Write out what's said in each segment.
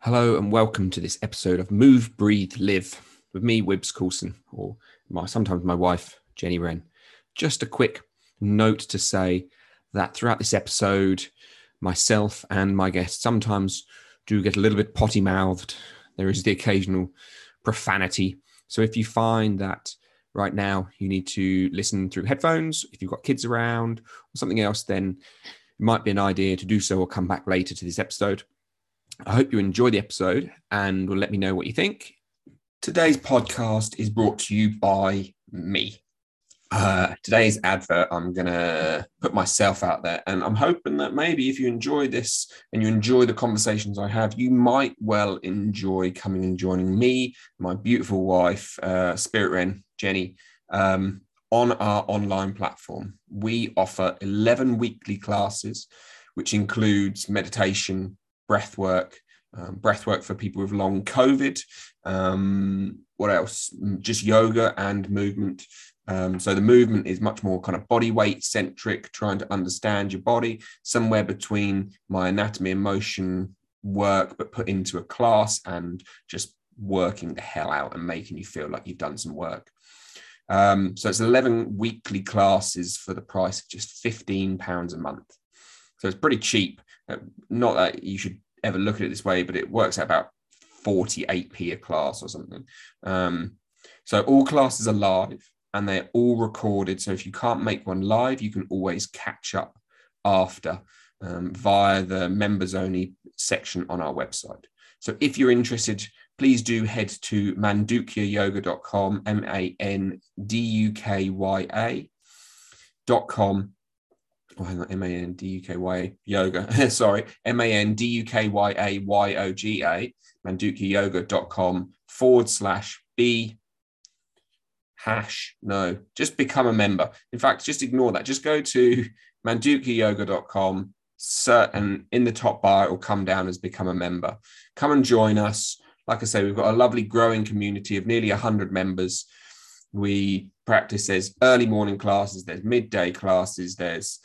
Hello and welcome to this episode of Move, Breathe, Live with me, Wibbs Coulson, or sometimes my wife, Jenny Wren. Just a quick note to say that throughout this episode, myself and my guests sometimes do get a little bit potty-mouthed. There is the occasional profanity. So if you find that right now you need to listen through headphones, if you've got kids around or something else, then it might be an idea to do so or come back later to this episode. I hope you enjoy the episode and will let me know what you think. Today's podcast is brought to you by me. Today's advert, I'm going to put myself out there, and I'm hoping that maybe if you enjoy this and you enjoy the conversations I have, you might well enjoy coming and joining me, my beautiful wife, Spirit Wren, Jenny, on our online platform. We offer 11 weekly classes, which includes meditation, breath work for people with long COVID. What else? Just yoga and movement. So the movement is much more kind of body weight centric, trying to understand your body, somewhere between my anatomy and motion work, but put into a class and just working the hell out and making you feel like you've done some work. So it's 11 weekly classes for the price of just £15 a month. So it's pretty cheap. Not that you should ever look at it this way, but it works at about 48p a class or something. So all classes are live and they're all recorded. So if you can't make one live, you can always catch up after via the members only section on our website. So if you're interested, please do head to mandukayoga.com, mandukaya.com. Oh, hang on, M-A-N-D-U-K-Y-A, yoga, sorry, M-A-N-D-U-K-Y-A-Y-O-G-A, mandukayoga.com/be, just become a member. In fact, just ignore that. Just go to mandukayoga.com, and in the top bar, it will come down as become a member. Come and join us. Like I say, we've got a lovely growing community of nearly 100 members. We practice, there's early morning classes, there's midday classes, there's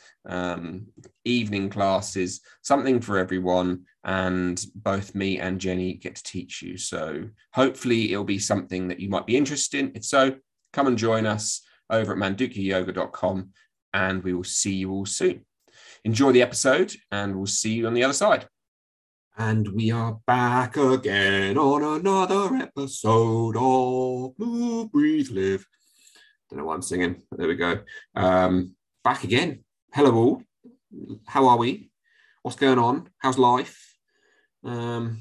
evening classes, something for everyone. And both me and Jenny get to teach you. So hopefully it'll be something that you might be interested in. If so, come and join us over at mandukayoga.com and we will see you all soon. Enjoy the episode and we'll see you on the other side. And we are back again on another episode of Move, Breathe, Live. Don't know why I'm singing, but there we go. Back again. Hello all. How are we? What's going on? How's life? I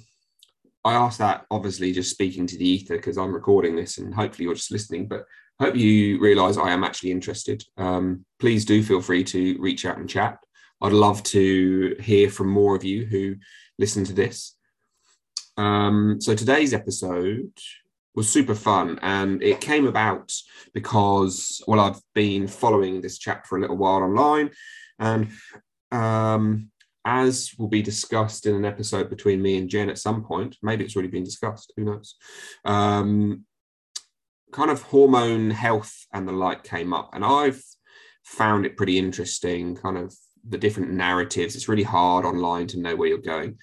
asked that, obviously, just speaking to the ether because I'm recording this and hopefully you're just listening, but I hope you realise I am actually interested. Please do feel free to reach out and chat. I'd love to hear from more of you who listen to this. So today's episode was super fun, and it came about because, well, I've been following this chap for a little while online, and as will be discussed in an episode between me and Jen at some point, maybe it's already been discussed, who knows, kind of hormone health and the like came up, and I've found it pretty interesting, kind of the different narratives. It's really hard online to know where you're going.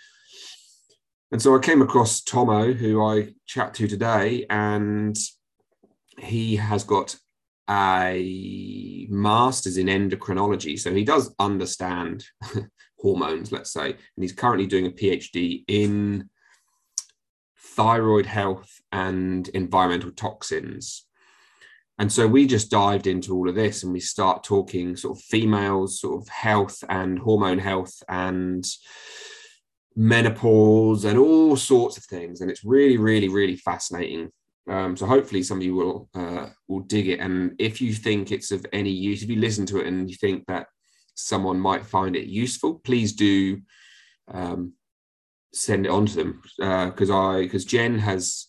And so I came across Tomo, who I chat to today, and he has got a master's in endocrinology. So he does understand hormones, let's say, and he's currently doing a PhD in thyroid health and environmental toxins. And so we just dived into all of this and we start talking sort of females, sort of health and hormone health and menopause and all sorts of things. And it's really, really, really fascinating. So hopefully some of you will dig it. And if you think it's of any use, if you listen to it and you think that someone might find it useful, please do send it on to them. Because Jen has...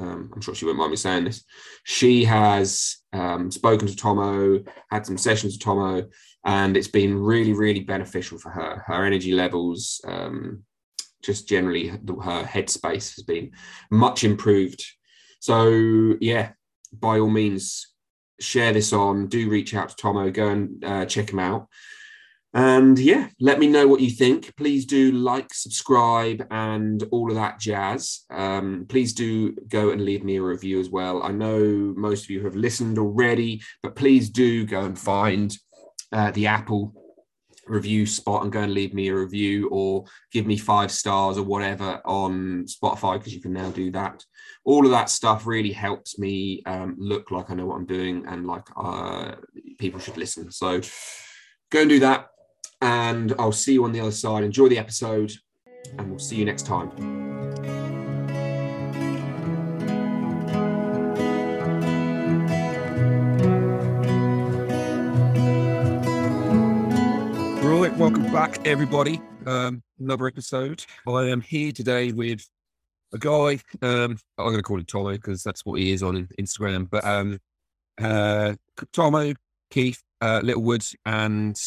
I'm sure she won't mind me saying this. She has spoken to Tomo, had some sessions with Tomo, and it's been really, really beneficial for her. Her energy levels, just generally her headspace has been much improved. So yeah, by all means, share this on. Do reach out to Tomo. Go and check him out. And yeah, let me know what you think. Please do like, subscribe, and all of that jazz. Please do go and leave me a review as well. I know most of you have listened already, but please do go and find the Apple review spot and go and leave me a review, or give me 5 stars or whatever on Spotify, because you can now do that. All of that stuff really helps me look like I know what I'm doing, and like people should listen. So go and do that. And I'll see you on the other side. Enjoy the episode, and we'll see you next time. Right, welcome back, everybody. Another episode. I am here today with a guy. I'm going to call him Tomo because that's what he is on Instagram. But Tomo, Keith, Littlewood, and...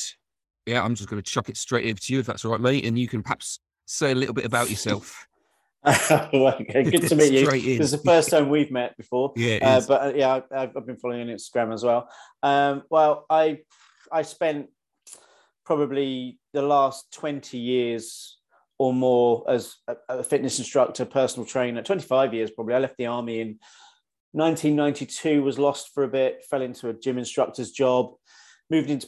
yeah, I'm just going to chuck it straight over to you, if that's all right, mate. And you can perhaps say a little bit about yourself. Okay, good to meet you. This is the first time we've met before. Yeah, but yeah, I've been following you on Instagram as well. Well, I spent probably the last 20 years or more as a fitness instructor, personal trainer, 25 years probably. I left the army in 1992, was lost for a bit, fell into a gym instructor's job, moved into...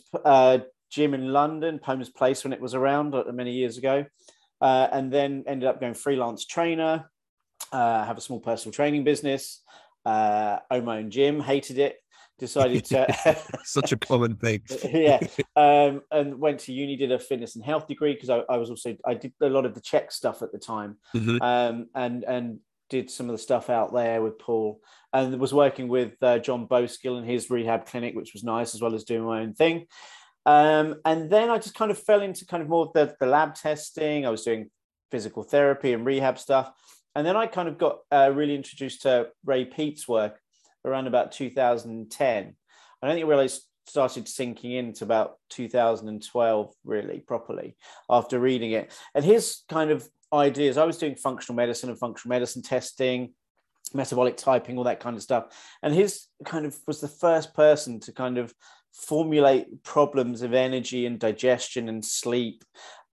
gym in London, Pomer's Place, when it was around many years ago, and then ended up going freelance trainer, have a small personal training business, own my own gym, hated it, decided to... Such a common thing. Yeah, and went to uni, did a fitness and health degree, because I was also, I did a lot of the Czech stuff at the time, mm-hmm. And did some of the stuff out there with Paul, and was working with John Boskill and his rehab clinic, which was nice, as well as doing my own thing. And then I just kind of fell into kind of more of the lab testing. I was doing physical therapy and rehab stuff. And then I kind of got really introduced to Ray Peat's work around about 2010. I don't think it really started sinking in to about 2012, really, properly, after reading it. And his kind of ideas, I was doing functional medicine and functional medicine testing, metabolic typing, all that kind of stuff. And his kind of was the first person to kind of formulate problems of energy and digestion and sleep,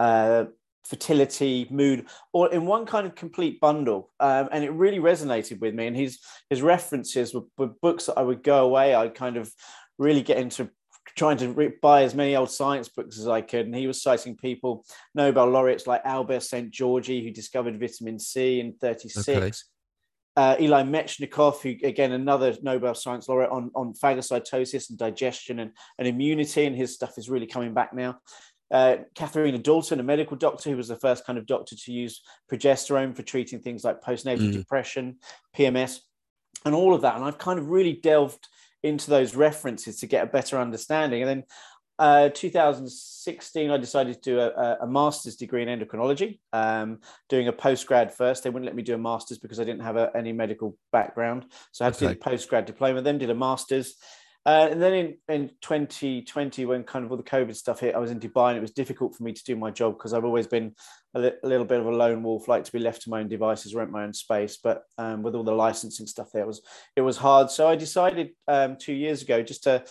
fertility, mood, all in one kind of complete bundle. And it really resonated with me. And his references were books that I would go away. I'd kind of really get into trying to buy as many old science books as I could. And he was citing people, Nobel laureates like Albert Szent-Györgyi, who discovered vitamin C in 1936. Okay. Eli Metchnikoff, who, again, another Nobel science laureate on phagocytosis and digestion and immunity, and his stuff is really coming back now. Katharina Dalton, a medical doctor who was the first kind of doctor to use progesterone for treating things like postnatal depression, PMS, and all of that. And I've kind of really delved into those references to get a better understanding. And then 2016, I decided to do a master's degree in endocrinology, doing a postgrad first. They wouldn't let me do a master's because I didn't have any medical background. So I had to do the postgrad diploma, then did a master's. And then in 2020, when kind of all the COVID stuff hit, I was in Dubai, and it was difficult for me to do my job because I've always been a little bit of a lone wolf, like to be left to my own devices, rent my own space. But with all the licensing stuff there, it was hard. So I decided 2 years ago just to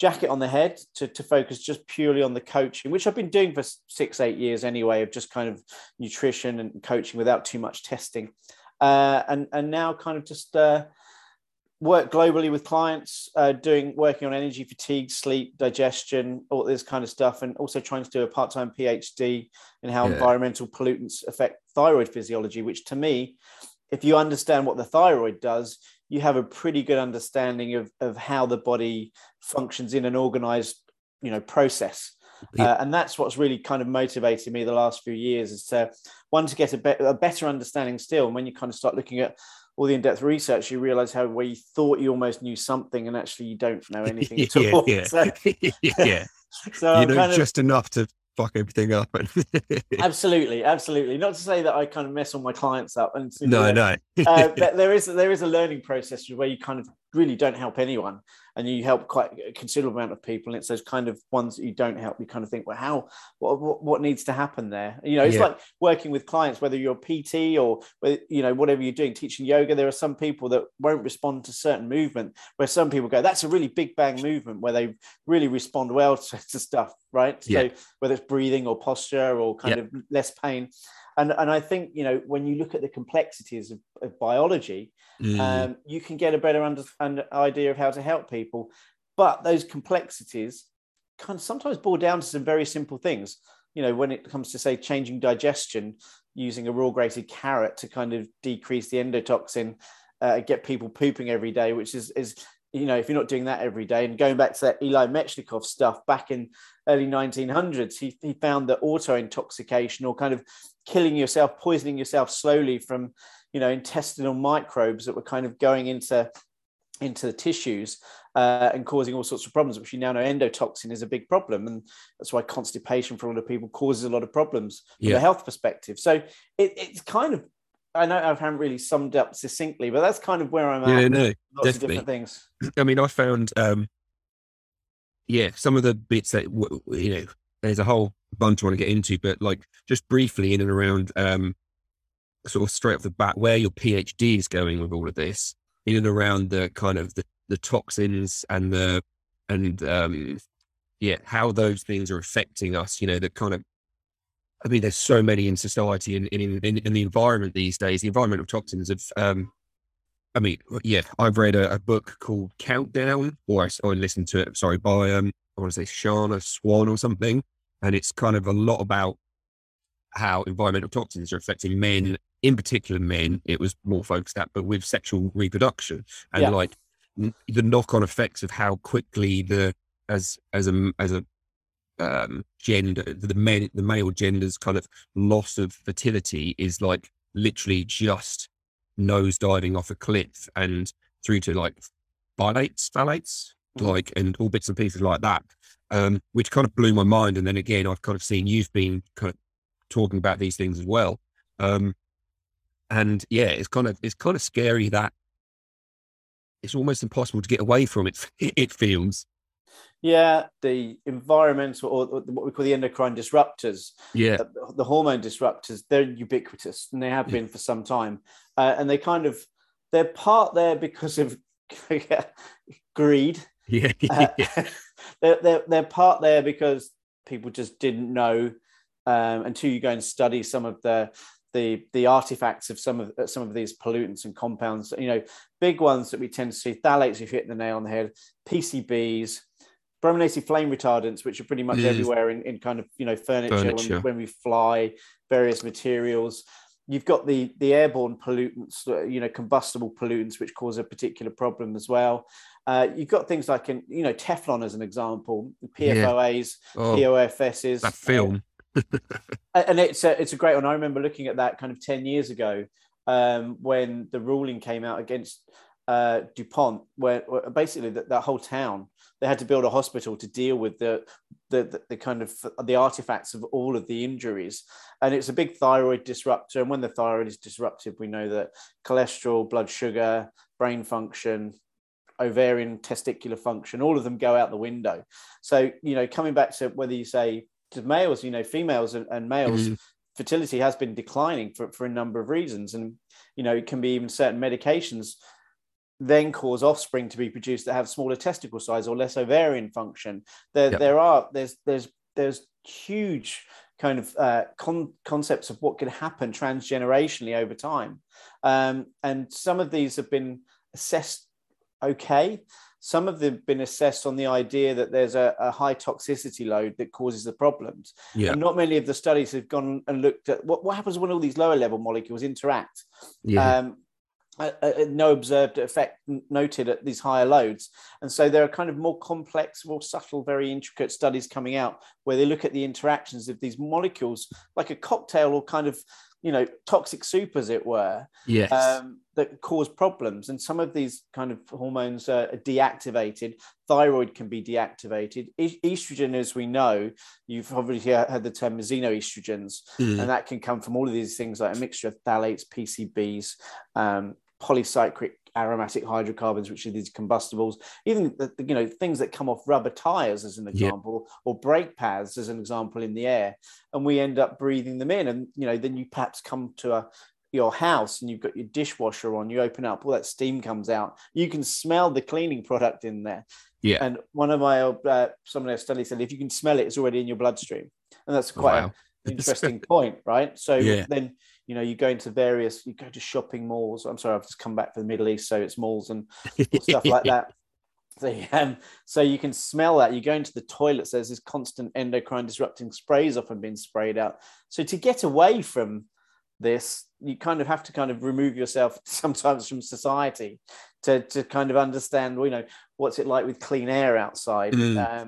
jack it on the head, to focus just purely on the coaching, which I've been doing for 6-8 years anyway, of just kind of nutrition and coaching without too much testing. And now kind of just work globally with clients, working on energy, fatigue, sleep, digestion, all this kind of stuff, and also trying to do a part-time PhD in how environmental pollutants affect thyroid physiology, which to me, if you understand what the thyroid does, you have a pretty good understanding of how the body functions in an organized, process. Yeah. And that's what's really kind of motivated me the last few years, is to want to get a better understanding still. And when you kind of start looking at all the in-depth research, you realize where you thought you almost knew something, and actually you don't know anything at all. Yeah. So, yeah. So you know just enough to fuck everything up. absolutely. Not to say that I kind of mess all my clients up. And no. But there is a learning process where you kind of really don't help anyone, and you help quite a considerable amount of people, and it's those kind of ones that you don't help, you kind of think, well, what needs to happen there? You know, it's like working with clients, whether you're PT or, you know, whatever you're doing, teaching yoga, there are some people that won't respond to certain movement, where some people go, that's a really big bang movement, where they really respond well to stuff, right? Yeah. So whether it's breathing or posture or kind of less pain. And I think, you know, when you look at the complexities of biology, you can get a better idea of how to help people. But those complexities kind of sometimes boil down to some very simple things. You know, when it comes to, say, changing digestion, using a raw grated carrot to kind of decrease the endotoxin, get people pooping every day, which is, you know, if you're not doing that every day, and going back to that Eli Metchnikoff stuff back in early 1900s, he found that auto-intoxication, or kind of killing yourself, poisoning yourself slowly from, you know, intestinal microbes that were kind of going into the tissues and causing all sorts of problems, which you now know endotoxin is a big problem. And that's why constipation for a lot of people causes a lot of problems from a health perspective. So it's kind of, I know I haven't really summed up succinctly, but that's kind of where I'm at. Lots definitely. Of different things. I mean, I found, some of the bits that, you know, there's a whole bunch I want to get into, but like just briefly in and around sort of straight off the bat where your PhD is going with all of this, in and around the kind of the toxins and how those things are affecting us, you know, that kind of, I mean, there's so many in society and in the environment these days, the environment of toxins of, I've read a book called Countdown, or listened to it, sorry, by, I want to say Shana Swan or something. And it's kind of a lot about how environmental toxins are affecting men, in particular men, it was more focused at, but with sexual reproduction and like the knock-on effects of how quickly gender, the male gender's kind of loss of fertility is like literally just nose diving off a cliff and through to like phthalates, like, and all bits and pieces like that. Which kind of blew my mind. And then again, I've kind of seen you've been kind of talking about these things as well. It's kind of scary that it's almost impossible to get away from it. It feels. Yeah. The environmental, or what we call the endocrine disruptors. Yeah. The hormone disruptors, they're ubiquitous, and they have been for some time. And they kind of, they're part there because of greed. Yeah. They're part there because people just didn't know until you go and study some of the artifacts of some of these pollutants and compounds. You know, big ones that we tend to see, phthalates, if you hit the nail on the head, PCBs, brominated flame retardants, which are pretty much everywhere in kind of, you know, furniture. When we fly, various materials. You've got the airborne pollutants, you know, combustible pollutants, which cause a particular problem as well. You've got things like, you know, Teflon as an example, PFOAs, POFSs. That film. And it's a great one. I remember looking at that kind of 10 years ago when the ruling came out against DuPont, where basically that whole town, they had to build a hospital to deal with the kind of the artifacts of all of the injuries. And it's a big thyroid disruptor, and when the thyroid is disrupted, we know that cholesterol, blood sugar, brain function, ovarian, testicular function, all of them go out the window. So, you know, coming back to whether you say to males, you know, females and males, fertility has been declining for a number of reasons. And, you know, it can be even certain medications then cause offspring to be produced that have smaller testicle size or less ovarian function. There's huge kind of concepts of what could happen transgenerationally over time, and some of these have been assessed okay. Some of them have been assessed on the idea that there's a high toxicity load that causes the problems. Yeah. And not many of the studies have gone and looked at what happens when all these lower level molecules interact. Yeah. No observed effect noted at these higher loads. And so there are kind of more complex, more subtle, very intricate studies coming out where they look at the interactions of these molecules like a cocktail, or kind of, you know, toxic soup, as it were, that cause problems. And some of these kind of hormones are deactivated. Thyroid can be deactivated. Estrogen, as we know, you've probably heard the term xenoestrogens, and that can come from all of these things like a mixture of phthalates, PCBs, polycyclic aromatic hydrocarbons, which are these combustibles, even the, things that come off rubber tires, as an example, or brake pads, as an example, in the air, and we end up breathing them in. And then you perhaps come to your house and you've got your dishwasher on, you open up, all that steam comes out, you can smell the cleaning product in there. Yeah. And one of my someone I studied said, if you can smell it, it's already in your bloodstream. And that's quite an interesting point, right? So then you go into various, you go to shopping malls. I'm sorry, I've just come back from the Middle East, so it's malls and stuff like that. So you can smell that. You go into the toilets, there's this constant endocrine disrupting sprays often being sprayed out. So to get away from this, you kind of have to kind of remove yourself sometimes from society to kind of understand, what's it like with clean air outside? How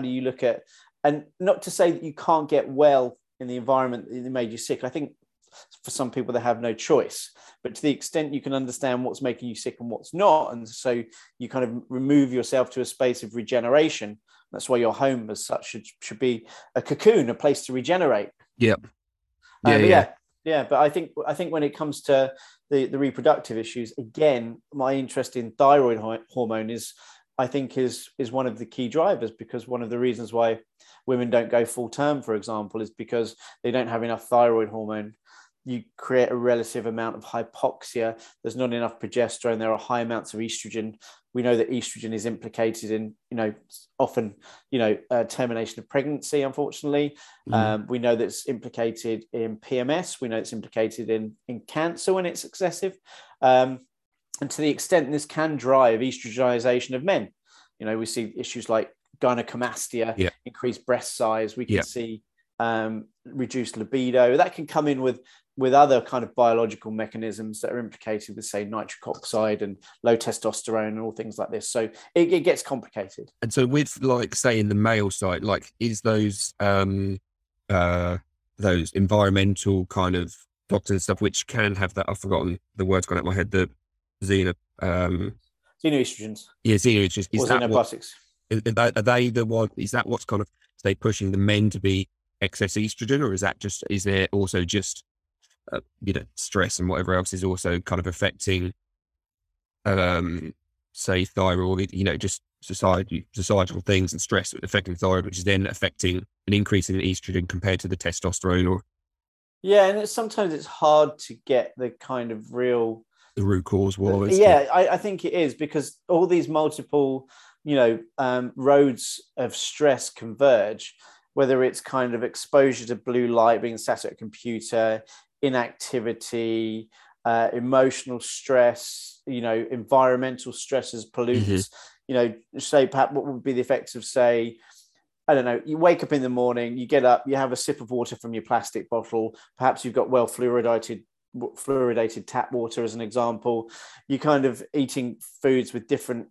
do you look at, and not to say that you can't get well in the environment that made you sick. I think for some people, they have no choice, but to the extent you can understand what's making you sick and what's not. And so you kind of remove yourself to a space of regeneration. That's why your home as such should be a cocoon, a place to regenerate. But I think when it comes to the reproductive issues, again, my interest in thyroid hormone is one of the key drivers, because one of the reasons why women don't go full term, for example, is because they don't have enough thyroid hormone. You create a relative amount of hypoxia. There's not enough progesterone. There are high amounts of estrogen. We know that estrogen is implicated in, often, termination of pregnancy, unfortunately. We know that it's implicated in PMS. We know it's implicated in cancer when it's excessive. And to the extent this can drive estrogenization of men, we see issues like gynecomastia, increased breast size. We can see reduced libido. That can come in with other kind of biological mechanisms that are implicated with, say, nitric oxide and low testosterone and all things like this. So it gets complicated. And so with, like, say, in the male side, like, is those environmental kind of toxins and stuff, which can have that, I've forgotten the word's gone out of my head, the xenoestrogens. Yeah, xenoestrogens. Or xenobiotics. Are they the one, is that what's kind of, are they pushing the men to be excess estrogen, or is there also just stress and whatever else is also kind of affecting, say, thyroid, just societal things and stress affecting thyroid, which is then affecting an increase in estrogen compared to the testosterone? Or and sometimes it's hard to get the kind of real the root cause. I think it is, because all these multiple roads of stress converge, whether it's kind of exposure to blue light, being sat at a computer, inactivity, emotional stress, environmental stresses, pollutants, say, Pat, what would be the effects of, say, I don't know, you wake up in the morning, you get up, you have a sip of water from your plastic bottle, perhaps you've got fluoridated tap water, as an example, you're kind of eating foods with different,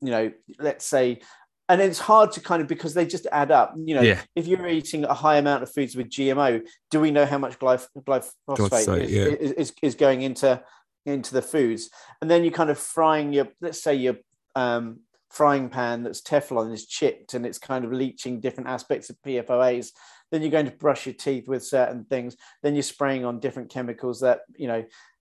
let's say. And it's hard to kind of, because they just add up, if you're eating a high amount of foods with GMO, do we know how much glyphosate is going into the foods? And then you're kind of frying your frying pan that's Teflon is chipped, and it's kind of leaching different aspects of PFOAs. Then you're going to brush your teeth with certain things. Then you're spraying on different chemicals that,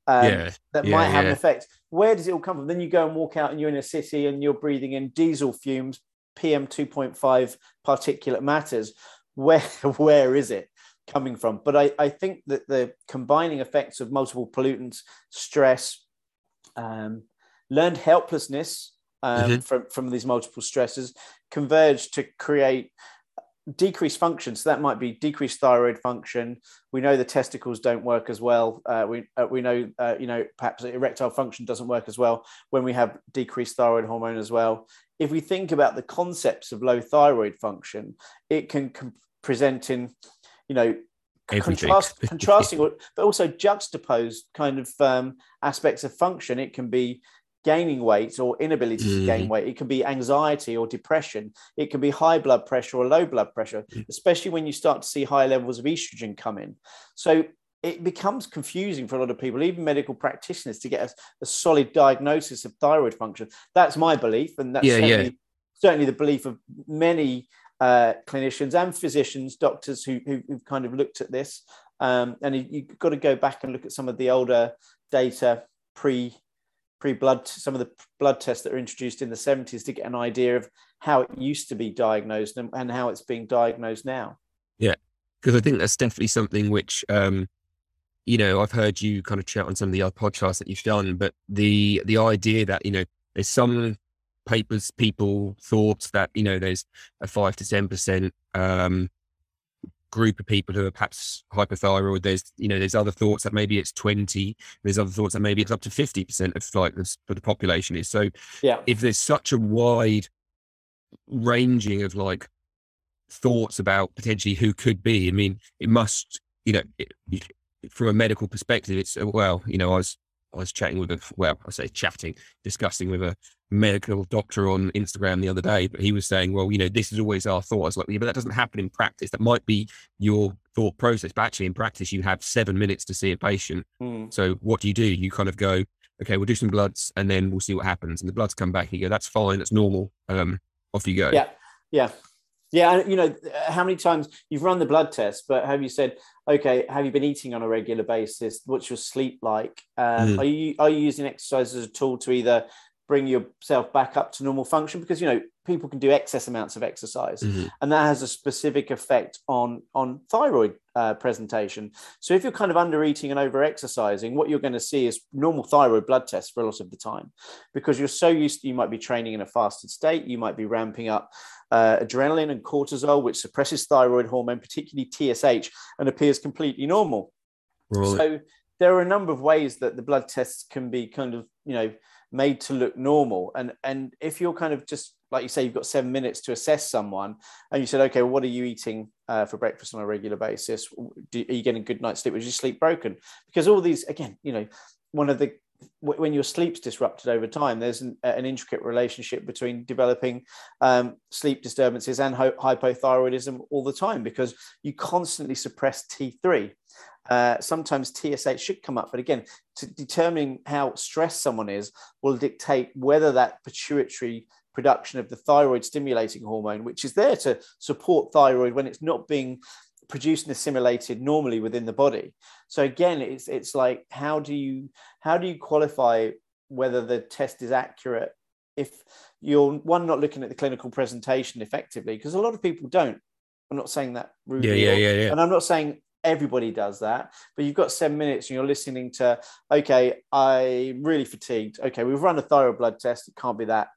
might have an effect. Where does it all come from? Then you go and walk out and you're in a city and you're breathing in diesel fumes, PM 2.5 particulate matters. Where is it coming from? But I think that the combining effects of multiple pollutants, stress, learned helplessness from these multiple stresses converge to create decreased function. So that might be decreased thyroid function. We know the testicles don't work as well. We know, perhaps erectile function doesn't work as well when we have decreased thyroid hormone as well. If we think about the concepts of low thyroid function, it can present in, contrasting, but also juxtaposed kind of aspects of function. It can be gaining weight or inability to gain weight. It can be anxiety or depression. It can be high blood pressure or low blood pressure, especially when you start to see high levels of estrogen come in. So it becomes confusing for a lot of people, even medical practitioners, to get a solid diagnosis of thyroid function. That's my belief. And that's certainly the belief of many clinicians and physicians, doctors who've kind of looked at this. And you've got to go back and look at some of the older data pre some of the blood tests that are introduced in the 70s to get an idea of how it used to be diagnosed and how it's being diagnosed now. Yeah, because I think that's definitely something which, you know, I've heard you kind of chat on some of the other podcasts that you've done, but the idea that, you know, there's some papers, people thought that, you know, there's a 5 to 10% group of people who are perhaps hypothyroid. There's, you know, there's other thoughts that maybe it's 20, there's other thoughts that maybe it's up to 50% of like this for the population is. So yeah, if there's such a wide ranging of like thoughts about potentially who could be, I mean, it must, you know, from a medical perspective, it's, well, you know, I was chatting with discussing with a medical doctor on Instagram the other day, but he was saying, well, you know, this is always our thought. I was like, yeah, but that doesn't happen in practice. That might be your thought process, but actually in practice, you have 7 minutes to see a patient. Mm. So what do? You kind of go, okay, we'll do some bloods and then we'll see what happens. And the bloods come back and you go, that's fine. That's normal. Off you go. Yeah. Yeah. Yeah. And you know, how many times you've run the blood test, but have you said, okay, have you been eating on a regular basis? What's your sleep like? Are you using exercise as a tool to either bring yourself back up to normal function, because you know people can do excess amounts of exercise, mm-hmm. and that has a specific effect on thyroid presentation. So if you're kind of under eating and over exercising, what you're going to see is normal thyroid blood tests for a lot of the time, because you're so used to, you might be training in a fasted state, you might be ramping up adrenaline and cortisol, which suppresses thyroid hormone, particularly TSH, and appears completely normal. Right. So there are a number of ways that the blood tests can be kind of, you know, made to look normal. And if you're kind of just, like you say, you've got 7 minutes to assess someone and you said, okay, well, what are you eating for breakfast on a regular basis? Are you getting a good night's sleep? Was your sleep broken? Because all these, again, you know, when your sleep's disrupted over time, there's an intricate relationship between developing sleep disturbances and hypothyroidism all the time, because you constantly suppress T3. Sometimes TSH should come up, but again, determining how stressed someone is will dictate whether that pituitary production of the thyroid stimulating hormone, which is there to support thyroid when it's not being produced and assimilated normally within the body. So again, it's like, how do you qualify whether the test is accurate if you're one, not looking at the clinical presentation effectively, because a lot of people don't. I'm not saying that rudely, and I'm not saying everybody does that, but you've got 7 minutes and you're listening to, okay, I'm really fatigued. Okay, we've run a thyroid blood test. It can't be that,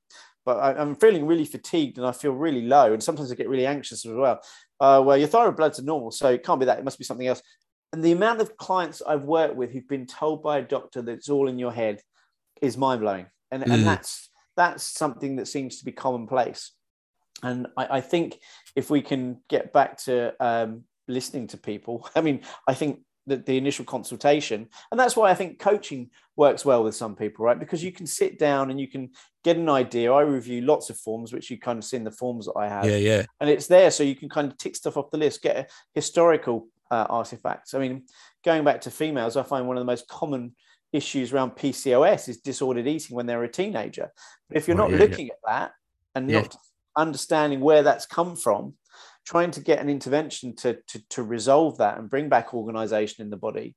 but I'm feeling really fatigued and I feel really low. And sometimes I get really anxious as well. Well, your thyroid bloods are normal, so it can't be that. It must be something else. And the amount of clients I've worked with who've been told by a doctor that it's all in your head is mind blowing. And that's something that seems to be commonplace. And I think if we can get back to, listening to people. I mean, I think that the initial consultation, and that's why I think coaching works well with some people, right? Because you can sit down and you can get an idea. I review lots of forms, which you kind of see in the forms that I have. Yeah, yeah. And it's there, so you can kind of tick stuff off the list, get historical artifacts. I mean, going back to females, I find one of the most common issues around PCOS is disordered eating when they're a teenager. But if you're looking at that and not understanding where that's come from, trying to get an intervention to resolve that and bring back organization in the body,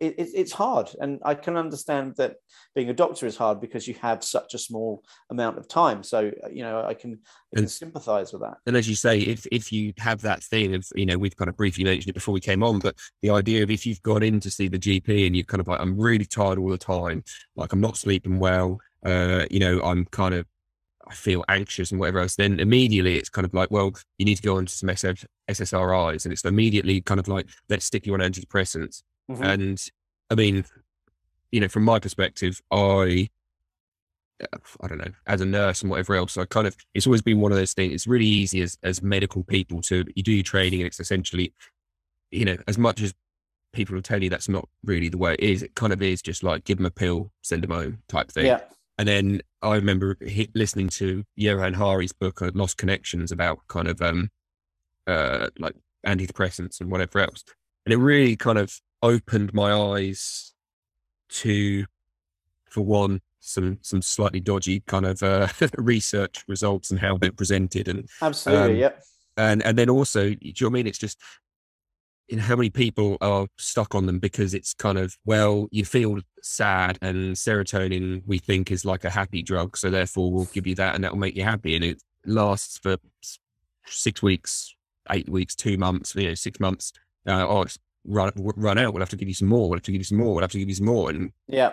it's hard. And I can understand that being a doctor is hard because you have such a small amount of time. So, you know, I can sympathize with that. And as you say, if you have that thing of, you know, we've kind of briefly mentioned it before we came on, but the idea of if you've gone in to see the GP and you're kind of like, I'm really tired all the time, like I'm not sleeping well, you know, I'm kind of, I feel anxious and whatever else, then immediately it's kind of like, well, you need to go on to some SSRIs, and it's immediately kind of like, let's stick you on antidepressants. Mm-hmm. And I mean, you know, from my perspective, I don't know, as a nurse and whatever else, I kind of, it's always been one of those things. It's really easy as medical people to, you do your training and it's essentially, you know, as much as people will tell you that's not really the way it is, it kind of is just like, give them a pill, send them home type thing. Yeah. And then I remember listening to Johan Hari's book, Lost Connections, about kind of like antidepressants and whatever else. And it really kind of opened my eyes to, for one, some slightly dodgy kind of research results and how they're presented. And absolutely, and then also, do you know what I mean? It's just, you know, how many people are stuck on them because it's kind of, well, you feel sad and serotonin we think is like a happy drug. So therefore we'll give you that and that'll make you happy. And it lasts for 6 weeks, 8 weeks, 2 months, you know, 6 months. Oh, it's run out. We'll have to give you some more. We'll have to give you some more. We'll have to give you some more. And yeah.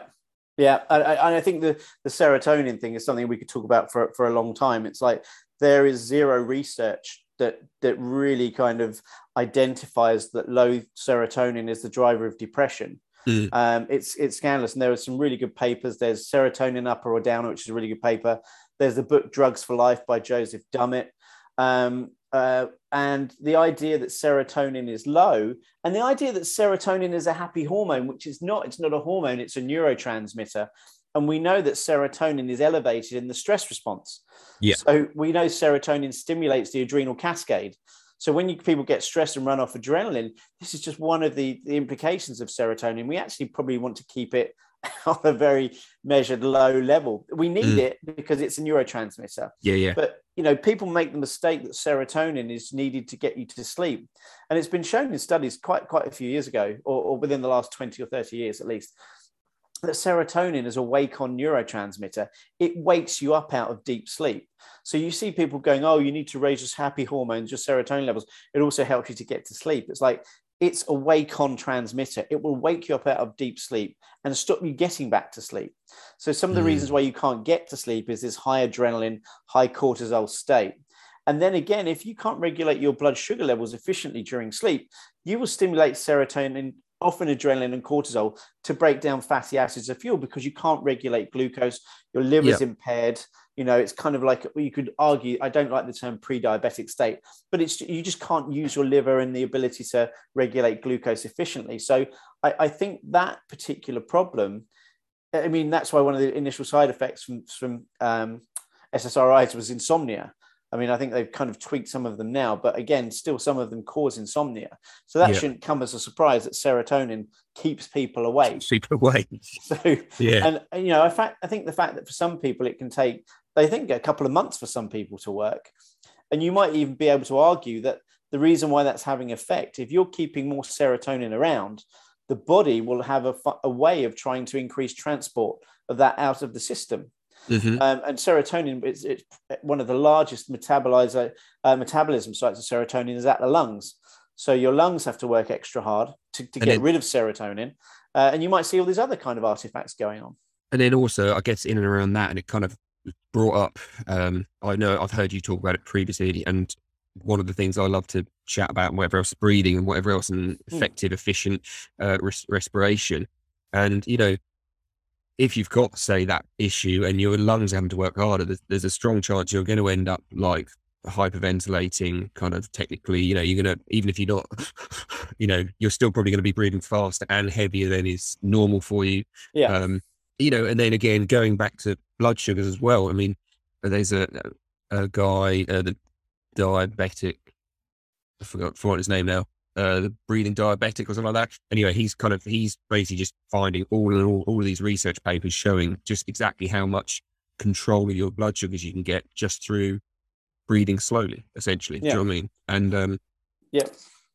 Yeah. And I think the serotonin thing is something we could talk about for a long time. It's like, there is zero research that really kind of identifies that low serotonin is the driver of depression. Mm. It's scandalous. And there are some really good papers. There's Serotonin Up or Down, which is a really good paper. There's the book Drugs for Life by Joseph Dummett. And the idea that serotonin is low, and the idea that serotonin is a happy hormone, which it's not a hormone, it's a neurotransmitter. And we know that serotonin is elevated in the stress response. Yeah. So we know serotonin stimulates the adrenal cascade. So when people get stressed and run off adrenaline, this is just one of the implications of serotonin. We actually probably want to keep it on a very measured low level. We need it because it's a neurotransmitter. Yeah, yeah. But, you know, people make the mistake that serotonin is needed to get you to sleep. And it's been shown in studies quite a few years ago, or within the last 20 or 30 years at least, that serotonin is a wake-on neurotransmitter. It wakes you up out of deep sleep. So you see people going, oh, you need to raise your happy hormones, your serotonin levels. It also helps you to get to sleep. It's like, it's a wake-on transmitter. It will wake you up out of deep sleep and stop you getting back to sleep. So some of the reasons why you can't get to sleep is this high adrenaline, high cortisol state. And then again, if you can't regulate your blood sugar levels efficiently during sleep, you will stimulate serotonin, often adrenaline and cortisol, to break down fatty acids as fuel, because you can't regulate glucose. Your liver is impaired. You know, it's kind of like, you could argue, I don't like the term pre-diabetic state, but it's, you just can't use your liver and the ability to regulate glucose efficiently. So I think that particular problem, I mean, that's why one of the initial side effects from SSRIs was insomnia. I mean, I think they've kind of tweaked some of them now, but again, still some of them cause insomnia. So that shouldn't come as a surprise that serotonin keeps people awake. Keeps people awake. So, and, you know, I think the fact that for some people it can take, they think, a couple of months for some people to work. And you might even be able to argue that the reason why that's having effect, if you're keeping more serotonin around, the body will have a way of trying to increase transport of that out of the system. Mm-hmm. And serotonin, it's one of the largest metabolism sites of serotonin is at the lungs. So your lungs have to work extra hard to get rid of serotonin. And you might see all these other kind of artifacts going on. And then also, I guess, in and around that, and it kind of brought up, I know I've heard you talk about it previously, and one of the things I love to chat about, and whatever else, breathing and whatever else, and effective, efficient respiration. And, you know, if you've got, say, that issue and your lungs having to work harder, there's a strong chance you're going to end up like hyperventilating, kind of technically, you know, you're going to, even if you're not, you know, you're still probably going to be breathing faster and heavier than is normal for you. Yeah. You know, and then again, going back to blood sugars as well. I mean, there's a guy, the diabetic, I forgot his name now. The breathing diabetic or something like that. Anyway, he's basically just finding all of these research papers showing just exactly how much control of your blood sugars you can get just through breathing slowly, essentially. Do you know what I mean? And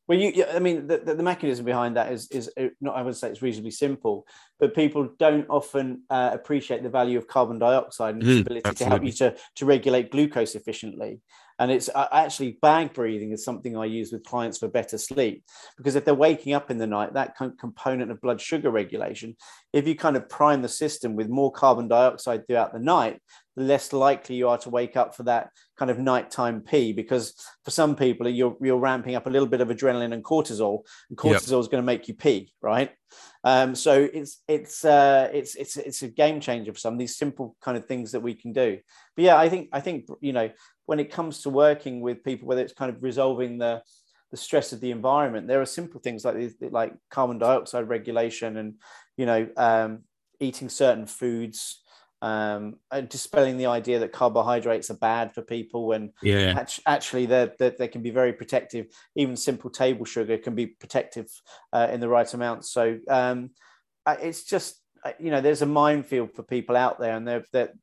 well, I mean, the mechanism behind that is not, I would say it's reasonably simple, but people don't often appreciate the value of carbon dioxide and its ability to help you to regulate glucose efficiently. And it's actually, bag breathing is something I use with clients for better sleep, because if they're waking up in the night, that component of blood sugar regulation, if you kind of prime the system with more carbon dioxide throughout the night, the less likely you are to wake up for that kind of nighttime pee, because for some people, you're ramping up a little bit of adrenaline and cortisol is going to make you pee, right? So it's a game changer for some of these simple kind of things that we can do. But yeah, I think, you know, when it comes to working with people, whether it's kind of resolving the stress of the environment, there are simple things like this, like carbon dioxide regulation and, you know, eating certain foods, dispelling the idea that carbohydrates are bad for people when actually they can be very protective. Even simple table sugar can be protective in the right amount. So it's just, you know, there's a minefield for people out there, and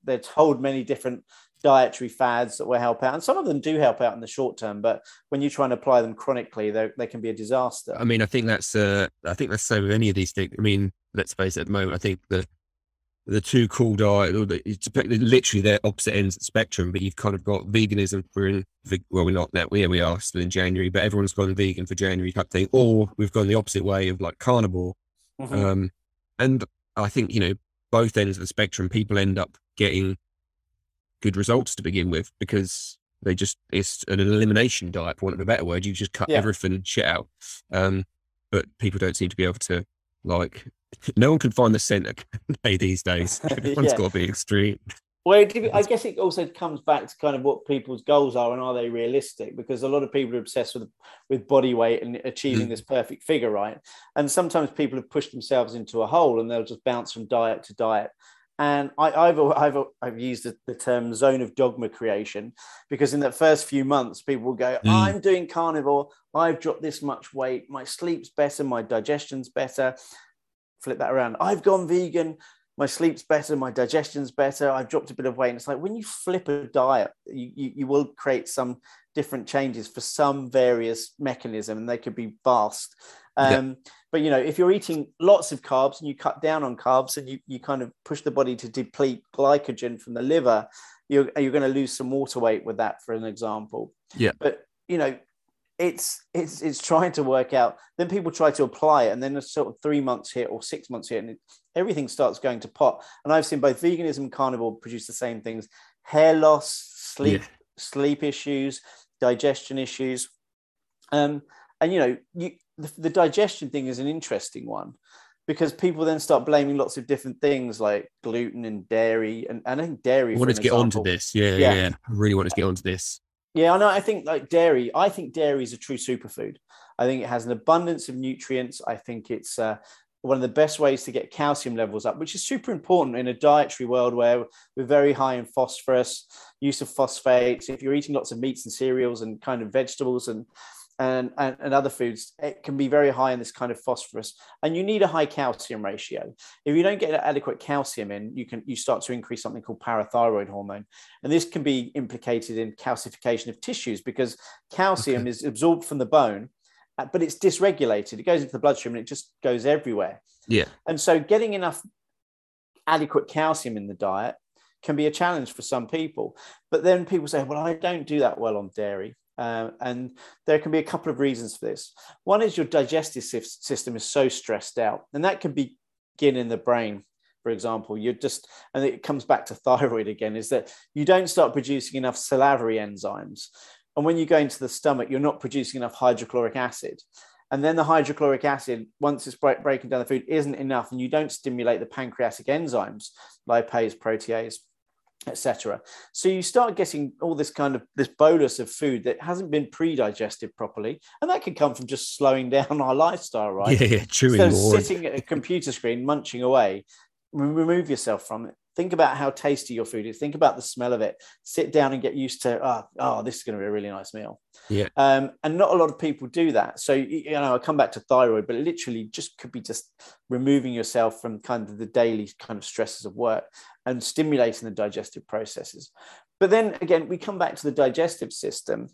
they're told many different dietary fads that will help out. And some of them do help out in the short term, but when you try and apply them chronically, they can be a disaster. I mean, I think that's so with any of these things. I mean, let's face it, at the moment, I think the two cool diet, literally they're opposite ends of the spectrum, but you've kind of got veganism we are still in January, but everyone's gone vegan for January type thing, or we've gone the opposite way of like carnivore. Mm-hmm. And I think, you know, both ends of the spectrum, people end up getting good results to begin with because they just, it's an elimination diet, for want of a better word. You just cut everything and shit out. But people don't seem to be able to, like, no one can find the center these days. Everyone's got to be extreme. Well, I guess it also comes back to kind of what people's goals are and are they realistic? Because a lot of people are obsessed with body weight and achieving this perfect figure, right? And sometimes people have pushed themselves into a hole and they'll just bounce from diet to diet. And I've used the term zone of dogma creation, because in that first few months, people will go, I'm doing carnivore. I've dropped this much weight. My sleep's better. My digestion's better. Flip that around. I've gone vegan. My sleep's better. My digestion's better. I've dropped a bit of weight. And it's like, when you flip a diet, you will create some different changes for some various mechanism, and they could be vast. But, you know, if you're eating lots of carbs and you cut down on carbs and you kind of push the body to deplete glycogen from the liver, you're going to lose some water weight with that, for an example. Yeah. But, you know, it's trying to work out. Then people try to apply it, and then a sort of 3 months hit or 6 months hit, and everything starts going to pot. And I've seen both veganism and carnivore produce the same things: hair loss, sleep issues, digestion issues. And, you know, the digestion thing is an interesting one, because people then start blaming lots of different things like gluten and dairy. And I think dairy. I wanted to get onto this. Yeah. I really wanted to get onto this. Yeah, I know. I think dairy is a true superfood. I think it has an abundance of nutrients. I think it's one of the best ways to get calcium levels up, which is super important in a dietary world where we're very high in phosphorus, use of phosphates. If you're eating lots of meats and cereals and kind of vegetables and other foods, it can be very high in this kind of phosphorus, and you need a high calcium ratio. If you don't get adequate calcium in, you start to increase something called parathyroid hormone, and this can be implicated in calcification of tissues, because calcium is absorbed from the bone, but it's dysregulated. It goes into the bloodstream and it just goes everywhere. Yeah. And so getting enough adequate calcium in the diet can be a challenge for some people. But then people say, well, I don't do that well on dairy. And there can be a couple of reasons for this. One is your digestive system is so stressed out, and that can begin in the brain. For example, and it comes back to thyroid again, is that you don't start producing enough salivary enzymes. And when you go into the stomach, you're not producing enough hydrochloric acid. And then the hydrochloric acid, once it's breaking down the food, isn't enough, and you don't stimulate the pancreatic enzymes, lipase, protease, etc. So you start getting all this kind of this bolus of food that hasn't been pre-digested properly, and that can come from just slowing down our lifestyle, right? Yeah, chewing. So sitting at a computer screen munching away, remove yourself from it. Think about how tasty your food is. Think about the smell of it. Sit down and get used to this is going to be a really nice meal. Yeah. And not a lot of people do that. So, you know, I come back to thyroid, but it literally just could be just removing yourself from kind of the daily kind of stresses of work and stimulating the digestive processes. But then again, we come back to the digestive system,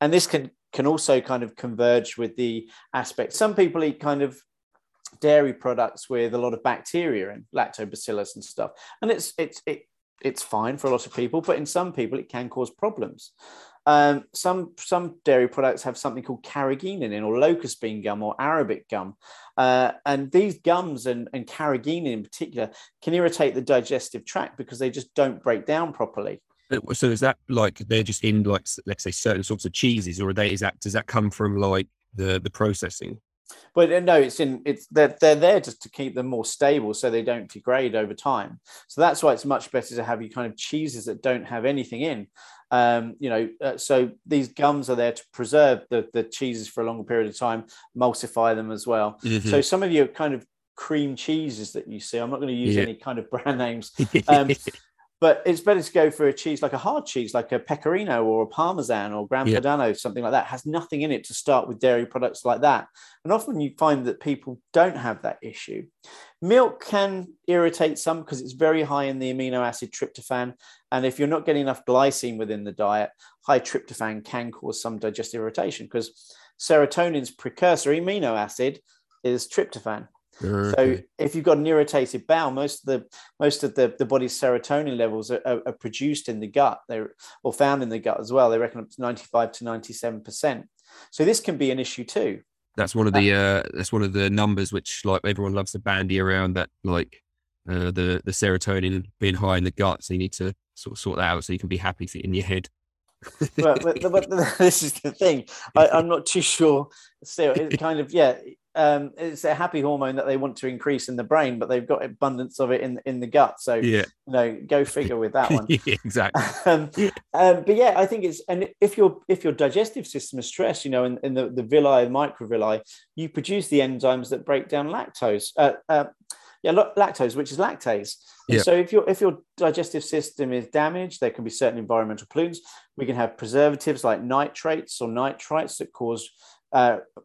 and this can also kind of converge with the aspect. Some people eat kind of dairy products with a lot of bacteria and lactobacillus and stuff, and it's fine for a lot of people, but in some people it can cause problems. Some dairy products have something called carrageenan in, or locust bean gum, or Arabic gum, and these gums and carrageenan in particular can irritate the digestive tract because they just don't break down properly. So is that like they're just in, like, let's say certain sorts of cheeses, or does that come from like the processing? But no, they're there just to keep them more stable so they don't degrade over time. So that's why it's much better to have you kind of cheeses that don't have anything in. So these gums are there to preserve the cheeses for a longer period of time, emulsify them as well. Mm-hmm. So some of your kind of cream cheeses that you see, I'm not going to use any kind of brand names. But it's better to go for a cheese, like a hard cheese, like a pecorino or a parmesan or Gran Padano, something like that. It has nothing in it to start with, dairy products like that. And often you find that people don't have that issue. Milk can irritate some because it's very high in the amino acid tryptophan. And if you're not getting enough glycine within the diet, high tryptophan can cause some digestive irritation because serotonin's precursor amino acid is tryptophan. So if you've got an irritated bowel, most of the body's serotonin levels are produced in the gut, or found in the gut as well. They reckon up to 95 to 97%. So this can be an issue too. That's one of the numbers which, like, everyone loves to bandy around, that like the serotonin being high in the gut. So you need to sort that out so you can be happy in your head. but this is the thing. I'm not too sure. So it's kind of it's a happy hormone that they want to increase in the brain, but they've got abundance of it in the gut. So you know, go figure with that one. Exactly. But yeah, I think it's, and if your digestive system is stressed, you know, in the villi and microvilli, you produce the enzymes that break down lactose. Lactose, which is lactase. Yeah. So if your digestive system is damaged, there can be certain environmental pollutants. We can have preservatives like nitrates or nitrites that cause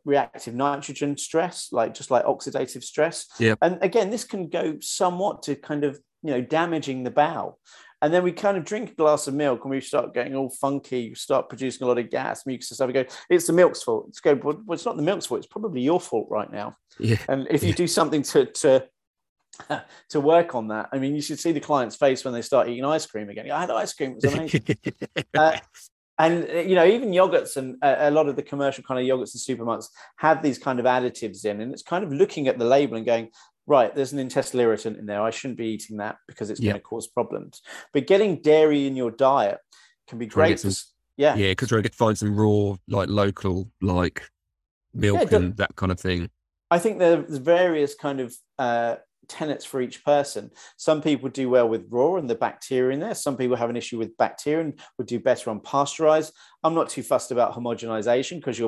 reactive nitrogen stress, like oxidative stress. Yeah. And again, this can go somewhat to kind of, you know, damaging the bowel. And then we kind of drink a glass of milk and we start getting all funky, we start producing a lot of gas, mucus and stuff. We go, it's the milk's fault. It's going, well, it's not the milk's fault. It's probably your fault right now. Yeah. And if you do something to work on that, I mean, you should see the client's face when they start eating ice cream again. I had ice cream, it was amazing. And you know, even yogurts and a lot of the commercial kind of yogurts and supermarkets have these kind of additives in, and it's kind of looking at the label and going, right, there's an intestinal irritant in there, I shouldn't be eating that because it's going to cause problems. But getting dairy in your diet can be great. Because we're going to find some raw, like local, like milk and that kind of thing. I think there's various kind of tenets for each person. Some people do well with raw and the bacteria in there. Some people have an issue with bacteria and would do better on pasteurized. I'm not too fussed about homogenization because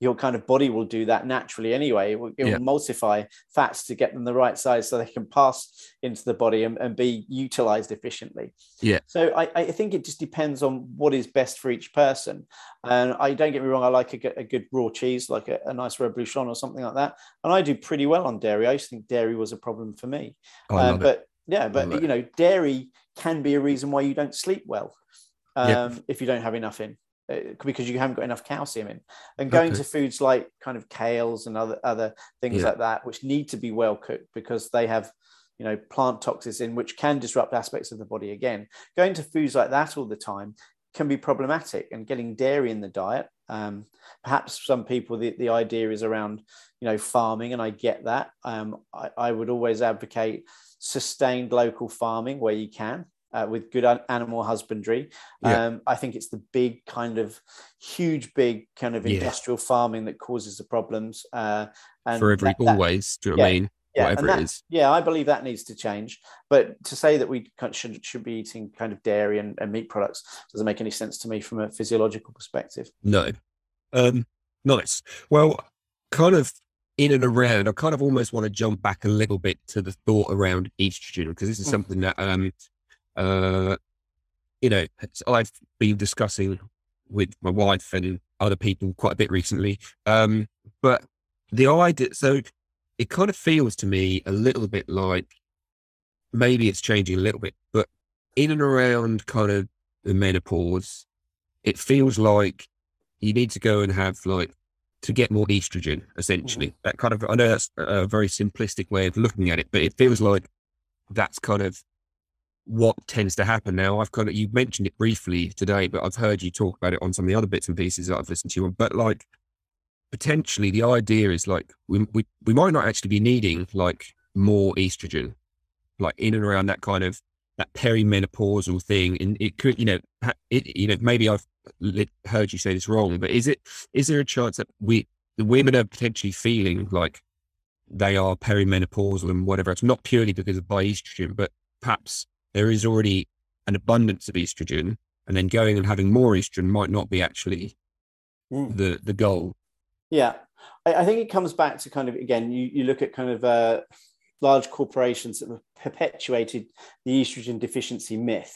your kind of body will do that naturally anyway. It will emulsify fats to get them the right size so they can pass into the body and be utilized efficiently. Yeah. So I think it just depends on what is best for each person. And I don't get me wrong, I like a good raw cheese, like a nice Red Bouchon or something like that. And I do pretty well on dairy. I used to think dairy was a problem for me. But you know, dairy can be a reason why you don't sleep well if you don't have enough in, because you haven't got enough calcium in, and going to foods like kind of kales and other things like that, which need to be well cooked because they have, you know, plant toxins in which can disrupt aspects of the body. Again, going to foods like that all the time can be problematic, and getting dairy in the diet, perhaps some people, the idea is around, you know, farming, and I get that. I would always advocate sustained local farming where you can, with good animal husbandry. I think it's the big kind of industrial farming that causes the problems, and for every always, do you know what I mean? Yeah, whatever it is. Yeah, I believe that needs to change. But to say that we should be eating kind of dairy and meat products doesn't make any sense to me from a physiological perspective. No. Nice. Well, kind of in and around, I kind of almost want to jump back a little bit to the thought around estrogen, because this is something that, you know, I've been discussing with my wife and other people quite a bit recently. But the idea... So... It kind of feels to me a little bit like maybe it's changing a little bit, but in and around kind of the menopause, it feels like you need to go and have to get more estrogen, essentially. Mm-hmm. That kind of, I know that's a very simplistic way of looking at it, but it feels like that's kind of what tends to happen. Now, you mentioned it briefly today, but I've heard you talk about it on some of the other bits and pieces that I've listened to you on, but potentially the idea is we might not actually be needing more estrogen, in and around that kind of that perimenopausal thing. And it could, maybe I've heard you say this wrong, but is there a chance that the women are potentially feeling like they are perimenopausal and whatever? It's not purely because of estrogen, but perhaps there is already an abundance of estrogen, and then going and having more estrogen might not be actually the goal. Yeah, I think it comes back to kind of, again, you look at kind of large corporations that have perpetuated the estrogen deficiency myth.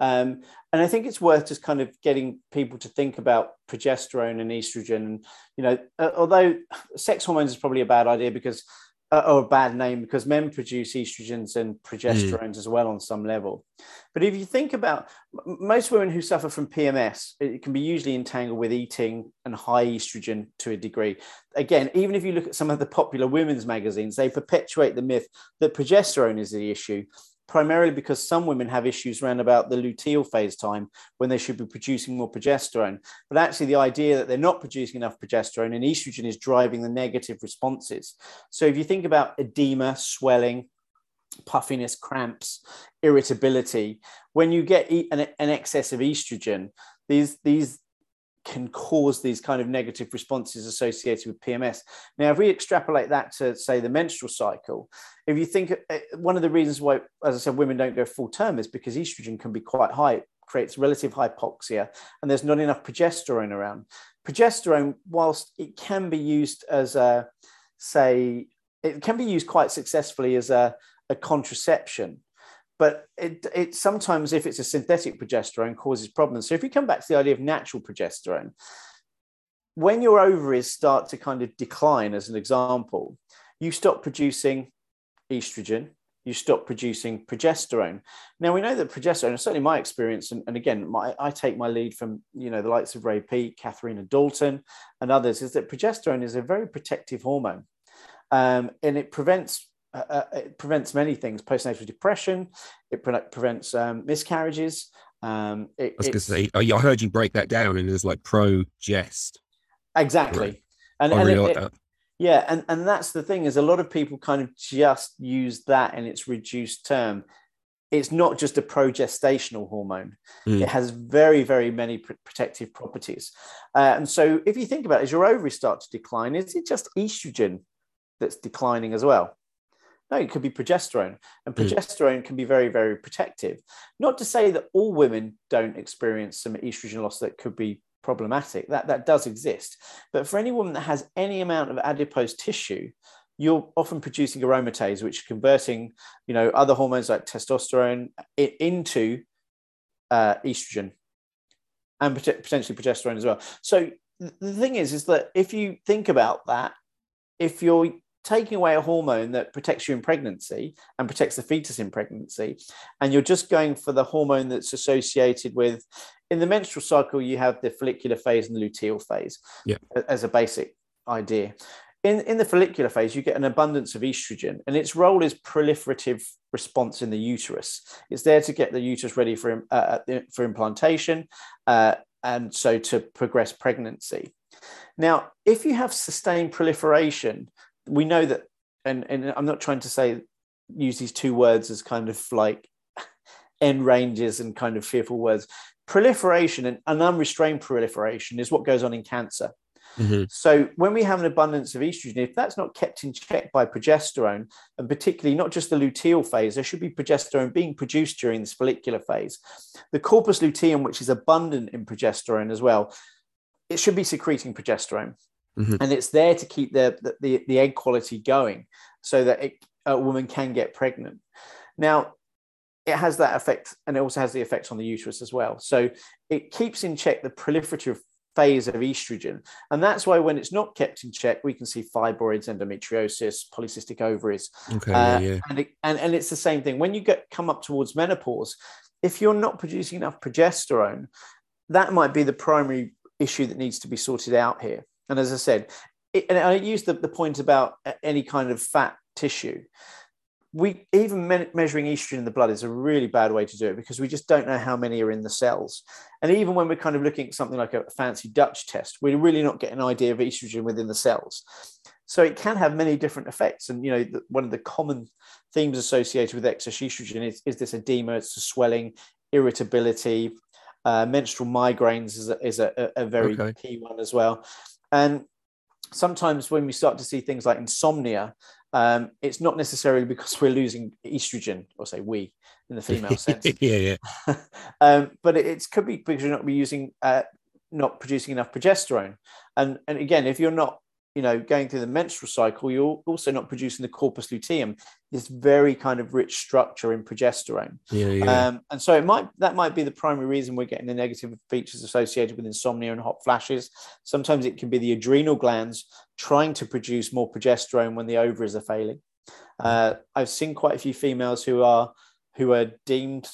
And I think it's worth just kind of getting people to think about progesterone and estrogen. And, you know, although sex hormones is probably a bad idea because, or a bad name, because men produce estrogens and progesterones as well on some level. But if you think about most women who suffer from PMS, it can be usually entangled with eating and high estrogen to a degree. Again, even if you look at some of the popular women's magazines, they perpetuate the myth that progesterone is the issue, primarily because some women have issues around about the luteal phase time when they should be producing more progesterone. But actually the idea that they're not producing enough progesterone and estrogen is driving the negative responses. So if you think about edema, swelling, puffiness, cramps, irritability, when you get an excess of estrogen, these can cause these kind of negative responses associated with PMS. Now, if we extrapolate that to, say, the menstrual cycle, if you think one of the reasons why, as I said, women don't go full term is because estrogen can be quite high. It creates relative hypoxia, and there's not enough progesterone around. Progesterone, whilst it can be used as a, say, it can be used quite successfully as a contraception, but it sometimes, if it's a synthetic progesterone, causes problems. So if we come back to the idea of natural progesterone, when your ovaries start to kind of decline, as an example, you stop producing estrogen, you stop producing progesterone. Now, we know that progesterone, and certainly my experience, and again, I take my lead from, you know, the likes of Ray Peat, Katharina Dalton, and others, is that progesterone is a very protective hormone, and it prevents many things: postnatal depression. It prevents miscarriages. I heard you break that down, and there's like progest. Exactly, right. And that's the thing, is a lot of people kind of just use that in its reduced term. It's not just a progestational hormone. It has very, very many protective properties. And so, if you think about it, as your ovaries start to decline, is it just estrogen that's declining as well? No, it could be progesterone, and progesterone can be very, very protective. Not to say that all women don't experience some estrogen loss that could be problematic. That does exist. But for any woman that has any amount of adipose tissue, you're often producing aromatase, which are converting, you know, other hormones like testosterone into estrogen and potentially progesterone as well. So the thing is that if you think about that, if you're taking away a hormone that protects you in pregnancy and protects the fetus in pregnancy, and you're just going for the hormone that's associated with, in the menstrual cycle, you have the follicular phase and the luteal phase as a basic idea. In the follicular phase, you get an abundance of estrogen, and its role is proliferative response in the uterus. It's there to get the uterus ready for implantation, and so to progress pregnancy. Now, if you have sustained proliferation, we know that, and I'm not trying to say, use these two words as kind of like end ranges and kind of fearful words. Proliferation and unrestrained proliferation is what goes on in cancer. Mm-hmm. So when we have an abundance of estrogen, if that's not kept in check by progesterone, and particularly not just the luteal phase, there should be progesterone being produced during this follicular phase. The corpus luteum, which is abundant in progesterone as well, it should be secreting progesterone. Mm-hmm. And it's there to keep the egg quality going so that a woman can get pregnant. Now, it has that effect, and it also has the effect on the uterus as well. So it keeps in check the proliferative phase of estrogen. And that's why when it's not kept in check, we can see fibroids, endometriosis, polycystic ovaries. Okay, yeah. And it's the same thing. When you come up towards menopause, if you're not producing enough progesterone, that might be the primary issue that needs to be sorted out here. And as I said, I used the point about any kind of fat tissue. Measuring estrogen in the blood is a really bad way to do it, because we just don't know how many are in the cells. And even when we're kind of looking at something like a fancy Dutch test, we're really not getting an idea of estrogen within the cells. So it can have many different effects. And, you know, one of the common themes associated with excess estrogen is this edema, it's the swelling, irritability, menstrual migraines is a very key one as well. And sometimes when we start to see things like insomnia, it's not necessarily because we're losing estrogen, or say we in the female sense. yeah. But it could be because you're not producing enough progesterone. And again, if you're not you know, going through the menstrual cycle, you're also not producing the corpus luteum, this very kind of rich structure in progesterone. And so that might be the primary reason we're getting the negative features associated with insomnia and hot flashes. Sometimes it can be the adrenal glands trying to produce more progesterone when the ovaries are failing. I've seen quite a few females who are deemed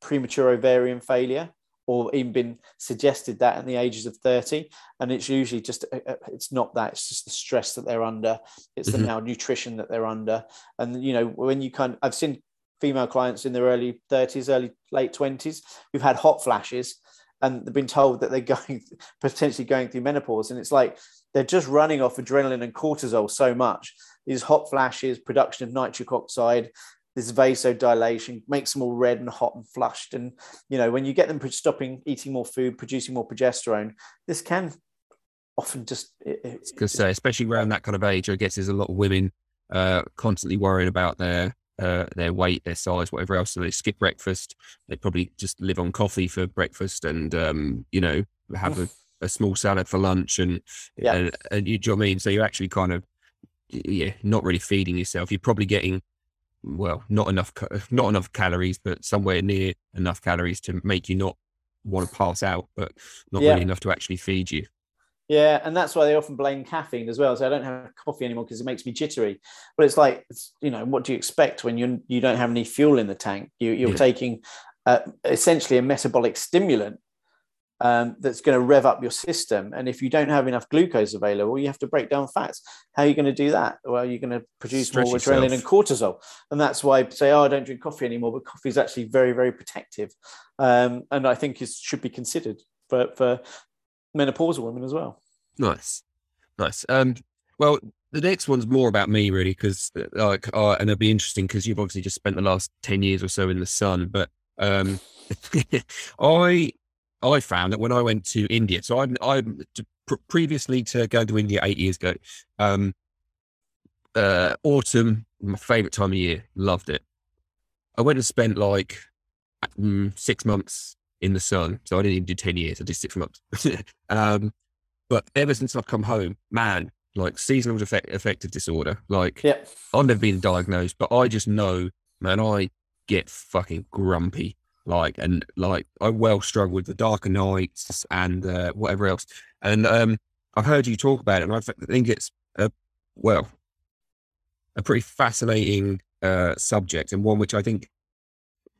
premature ovarian failure, or even been suggested that at the ages of 30. And it's usually just, it's not that, it's just the stress that they're under. It's the malnutrition that they're under. And, you know, when you kind of, I've seen female clients in their early 30s, late 20s, who've had hot flashes and they've been told that they're potentially going through menopause. And it's like, they're just running off adrenaline and cortisol so much. These hot flashes, production of nitric oxide, this vasodilation makes them all red and hot and flushed. And, you know, when you get them stopping eating more food, producing more progesterone, this can often just... It's going to say, especially around that kind of age, I guess there's a lot of women constantly worrying about their weight, their size, whatever else. So they skip breakfast. They probably just live on coffee for breakfast and, you know, have a small salad for lunch. And you know what I mean? So you're actually kind of, not really feeding yourself. You're probably getting... well, not enough calories, but somewhere near enough calories to make you not want to pass out, but not really enough to actually feed you. Yeah, and that's why they often blame caffeine as well. So I don't have coffee anymore because it makes me jittery. But it's like, you know, what do you expect when you don't have any fuel in the tank? You're taking essentially a metabolic stimulant that's going to rev up your system. And if you don't have enough glucose available, you have to break down fats. How are you going to do that? Well, you're going to produce more adrenaline and cortisol. And that's why I say, I don't drink coffee anymore, but coffee is actually very, very protective. And I think it should be considered for menopausal women as well. Nice. Well, the next one's more about me really, because and it'll be interesting because you've obviously just spent the last 10 years or so in the sun, but I found that when I went to India, so previously to going to India 8 years ago, autumn, my favorite time of year, loved it. I went and spent like 6 months in the sun. So I didn't even do 10 years. I did 6 months. But ever since I've come home, man, like seasonal affective disorder, like I've never been diagnosed, but I just know, man, I get fucking grumpy. I struggle with the darker nights and whatever else. And I've heard you talk about it, and I think it's a pretty fascinating subject, and one which I think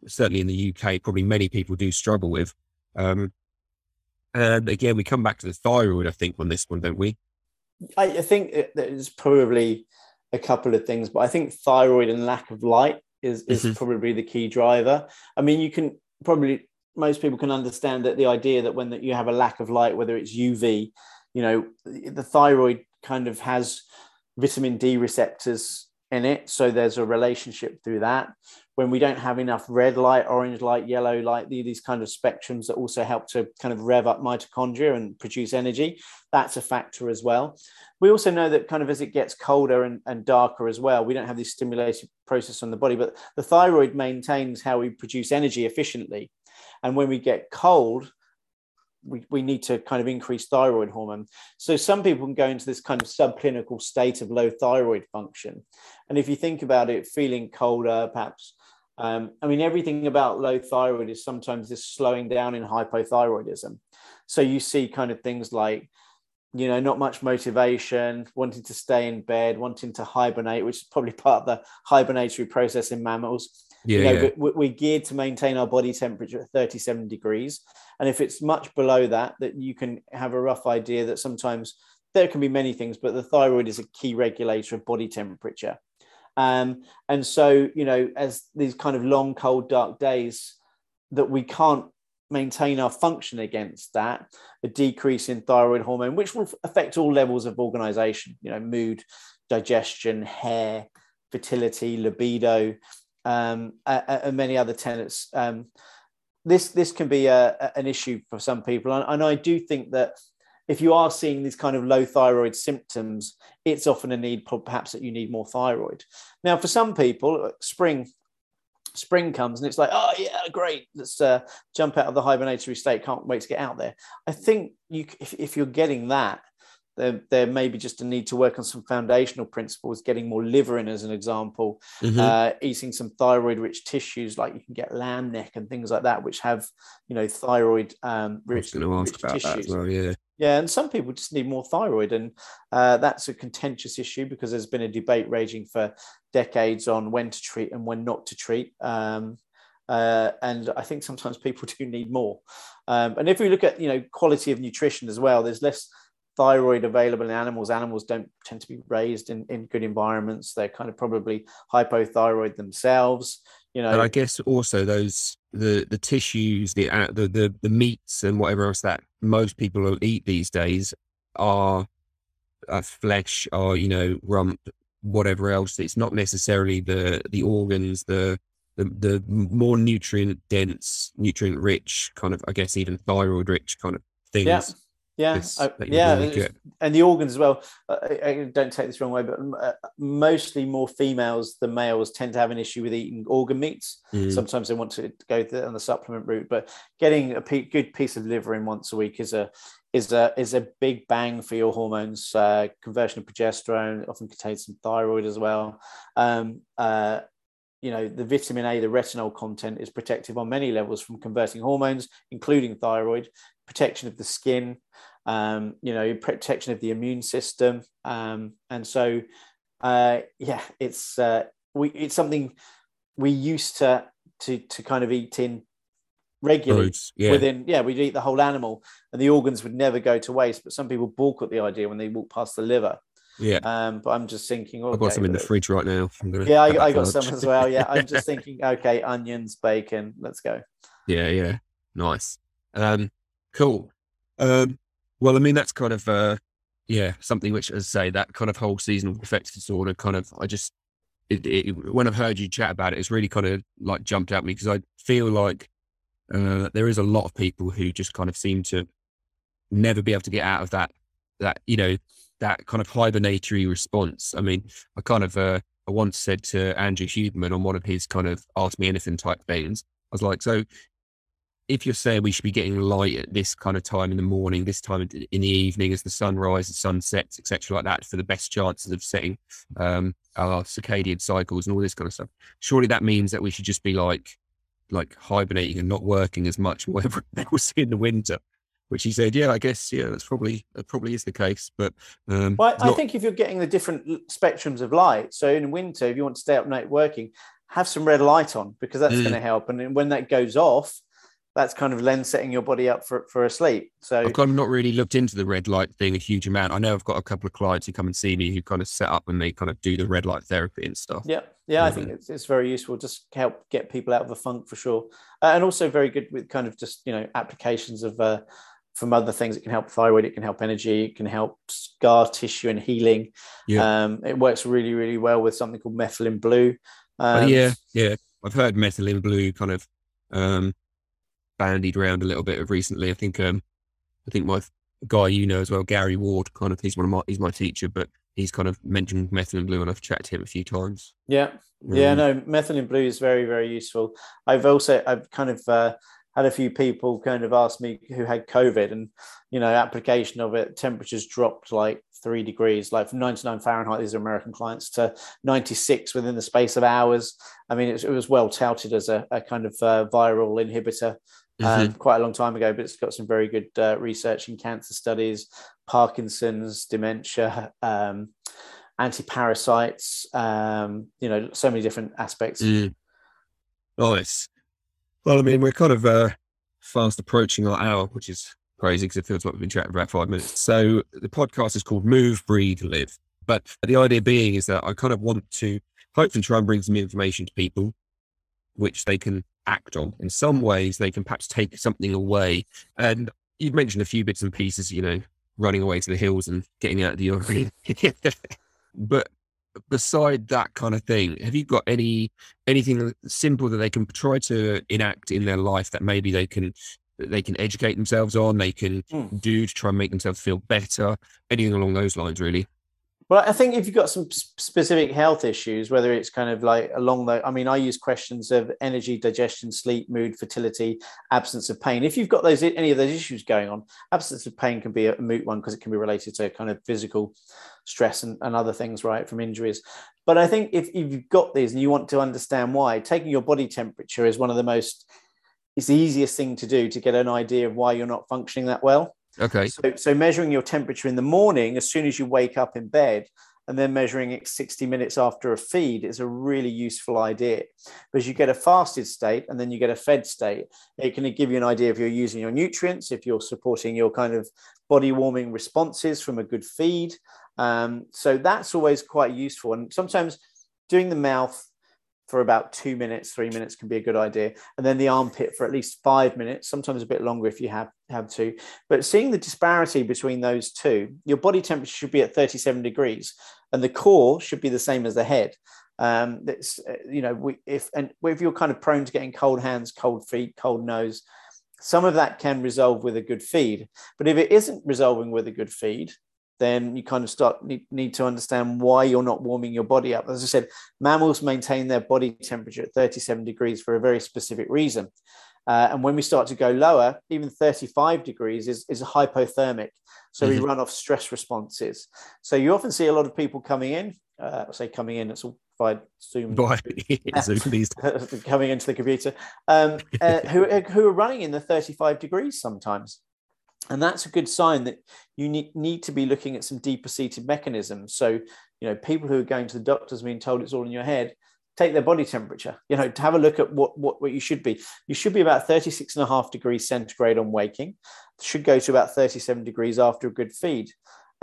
certainly in the UK probably many people do struggle with. And again, we come back to the thyroid, I think, on this one, don't we? I think there's probably a couple of things, but I think thyroid and lack of light is probably the key driver. I mean, most people can understand that the idea that when you have a lack of light, whether it's UV, you know, the thyroid kind of has vitamin D receptors in it. So there's a relationship through that. When we don't have enough red light, orange light, yellow light, these kind of spectrums that also help to kind of rev up mitochondria and produce energy, that's a factor as well. We also know that kind of as it gets colder and darker as well, we don't have this stimulation process on the body, but the thyroid maintains how we produce energy efficiently. And when we get cold, we need to kind of increase thyroid hormone. So some people can go into this kind of subclinical state of low thyroid function. And if you think about it, feeling colder, perhaps, I mean, everything about low thyroid is sometimes this slowing down in hypothyroidism. So you see kind of things like, you know, not much motivation, wanting to stay in bed, wanting to hibernate, which is probably part of the hibernatory process in mammals. We're geared to maintain our body temperature at 37 degrees. And if it's much below that you can have a rough idea that sometimes there can be many things, but the thyroid is a key regulator of body temperature. And so, you know, as these kind of long, cold, dark days that we can't maintain our function against that, a decrease in thyroid hormone, which will affect all levels of organization, you know, mood, digestion, hair, fertility, libido, and many other tenets. This can be an issue for some people. And I do think that if you are seeing these kind of low thyroid symptoms, it's often a need perhaps that you need more thyroid. Now, for some people, spring comes and it's like, oh yeah, great. Let's jump out of the hibernatory state. Can't wait to get out there. I think if you're getting that, there may be just a need to work on some foundational principles, getting more liver in as an example, eating some thyroid-rich tissues, like you can get lamb neck and things like that, which have, you know, thyroid-rich tissues. Well, yeah, and some people just need more thyroid, and that's a contentious issue because there's been a debate raging for decades on when to treat and when not to treat. And I think sometimes people do need more. And if we look at, you know, quality of nutrition as well, there's less thyroid available in animals. Animals don't tend to be raised in good environments. They're kind of probably hypothyroid themselves, you know. And I guess also those, the tissues, the meats and whatever else that most people will eat these days are flesh or, you know, rump, whatever else. It's not necessarily the organs, the more nutrient dense, nutrient rich kind of, I guess, even thyroid rich kind of things. Yeah, and the organs as well. Don't take this wrong way, but mostly more females than males tend to have an issue with eating organ meats. Sometimes they want to go on the supplement route, but getting a good piece of liver in once a week is a big bang for your hormones. Conversion of progesterone often contains some thyroid as well. You know, the vitamin A, the retinol content is protective on many levels from converting hormones, including thyroid, protection of the skin, you know, protection of the immune system. And so, yeah, it's something we used to kind of eat in regularly. We'd eat the whole animal and the organs would never go to waste. But some people balk at the idea when they walk past the liver. But I'm just thinking, okay, I've got some in the fridge right now. I got some as well. I'm just thinking, okay, onions, bacon, let's go. Nice. Cool. Well, I mean, that's kind of something which, as I say, that kind of whole seasonal affective disorder kind of, when I've heard you chat about it, it's really kind of like jumped at me, because I feel like there is a lot of people who just kind of seem to never be able to get out of that, you know, that kind of hibernatory response. I mean, I kind of, I once said to Andrew Huberman on one of his kind of ask me anything type things, I was like, so if you're saying we should be getting light at this kind of time in the morning, this time in the evening as the sun rises and sun sets, etc., like that, for the best chances of setting our circadian cycles and all this kind of stuff, surely that means that we should just be like hibernating and not working as much, whatever else in the winter. Which he said, I guess, that's probably is the case. But I think if you're getting the different spectrums of light, so in winter, if you want to stay up night working, have some red light on, because that's going to help. And when that goes off, that's kind of lens setting your body up for a sleep. So I've kind of not really looked into the red light thing a huge amount. I know I've got a couple of clients who come and see me who kind of set up and they kind of do the red light therapy and stuff. I think it's very useful, just help get people out of the funk for sure. And also very good with kind of just, you know, applications of from other things. It can help thyroid, it can help energy, it can help scar tissue and healing. It works really, really well with something called methylene blue. I've heard methylene blue kind of bandied around a little bit recently. I think my guy, you know as well, Gary Ward, kind of he's my teacher, but he's kind of mentioned methylene blue and I've chatted to him a few times. Methylene blue is very, very useful. I've kind of had a few people kind of ask me who had COVID, and, you know, application of it, temperatures dropped like 3 degrees, like from 99 Fahrenheit, these are American clients, to 96 within the space of hours. I mean, it was well touted as a kind of viral inhibitor quite a long time ago, but it's got some very good research in cancer studies, Parkinson's, dementia, anti-parasites, you know, so many different aspects. Nice. Well, I mean, we're kind of fast approaching our hour, which is crazy because it feels like we've been chatting for about 5 minutes. So the podcast is called Move, Breathe, Live. But the idea being is that I kind of want to hopefully try and bring some information to people which they can act on. In some ways, they can perhaps take something away. And you've mentioned a few bits and pieces, you know, running away to the hills and getting out of the yard. But beside that kind of thing, have you got anything simple that they can try to enact in their life that maybe they can educate themselves on, they can do to try and make themselves feel better, anything along those lines really? Well, I think if you've got some specific health issues, whether it's kind of like along the, I mean, I use questions of energy, digestion, sleep, mood, fertility, absence of pain. If you've got those, any of those issues going on, absence of pain can be a moot one because it can be related to kind of physical stress and other things, right, from injuries. But I think if you've got these and you want to understand why, taking your body temperature is one of the most, it's the easiest thing to do to get an idea of why you're not functioning that well. Okay. So measuring your temperature in the morning as soon as you wake up in bed and then measuring it 60 minutes after a feed is a really useful idea, because you get a fasted state and then you get a fed state. It can give you an idea if you're using your nutrients, if you're supporting your kind of body warming responses from a good feed. So that's always quite useful. And sometimes doing the mouth for about 2 minutes, 3 minutes can be a good idea. And then the armpit for at least 5 minutes, sometimes a bit longer if you have to. But seeing the disparity between those two, your body temperature should be at 37 degrees and the core should be the same as the head. That's, you know, if you're kind of prone to getting cold hands, cold feet, cold nose, some of that can resolve with a good feed. But if it isn't resolving with a good feed, then you kind of need to understand why you're not warming your body up. As I said, mammals maintain their body temperature at 37 degrees for a very specific reason. And when we start to go lower, even 35 degrees is hypothermic. So we run off stress responses. So you often see a lot of people coming in, it's all by Zoom. Coming into the computer, who are running in the 35 degrees sometimes. And that's a good sign that you need to be looking at some deeper-seated mechanisms. So, you know, people who are going to the doctors being told it's all in your head, take their body temperature, you know, to have a look at what you should be. You should be about 36.5 degrees centigrade on waking. Should go to about 37 degrees after a good feed.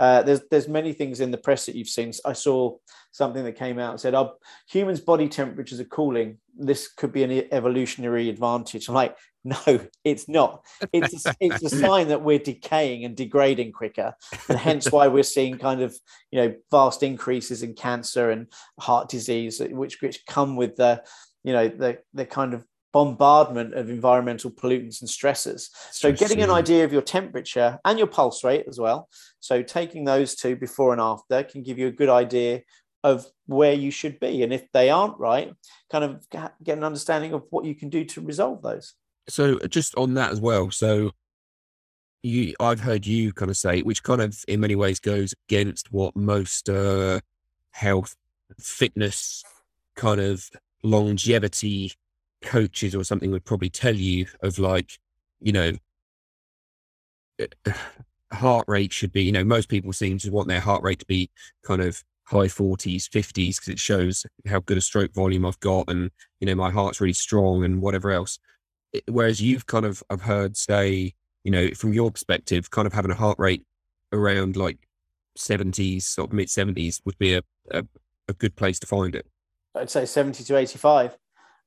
There's many things in the press that you've seen. I saw something that came out and said, oh, humans' body temperatures are cooling. This could be an evolutionary advantage. I'm like, no, it's not. It's a sign that we're decaying and degrading quicker. And hence why we're seeing kind of, you know, vast increases in cancer and heart disease, which come with the, you know, the kind of bombardment of environmental pollutants and stressors. So getting an idea of your temperature and your pulse rate as well. So taking those two before and after can give you a good idea of where you should be. And if they aren't right, kind of get an understanding of what you can do to resolve those. So just on that as well. So I've heard you kind of say, which kind of in many ways goes against what most health, fitness, kind of longevity coaches or something would probably tell you of, like, you know, heart rate should be, you know, most people seem to want their heart rate to be kind of high 40s, 50s, because it shows how good a stroke volume I've got and, you know, my heart's really strong and whatever else. Whereas you've kind of, I've heard say, you know, from your perspective, kind of having a heart rate around like 70s, sort of mid 70s would be a good place to find it. I'd say 70 to 85.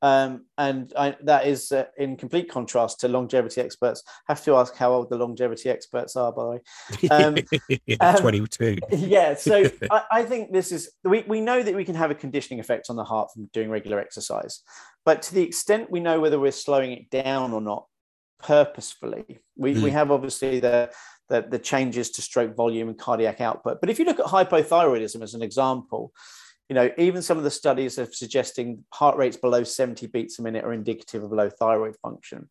That is in complete contrast to longevity experts. I have to ask how old the longevity experts are, by the way. 22. Yeah, so I think this is, we know that we can have a conditioning effect on the heart from doing regular exercise, but to the extent we know whether we're slowing it down or not purposefully, we have obviously the changes to stroke volume and cardiac output. But if you look at hypothyroidism as an example, you know, even some of the studies are suggesting heart rates below 70 beats a minute are indicative of low thyroid function.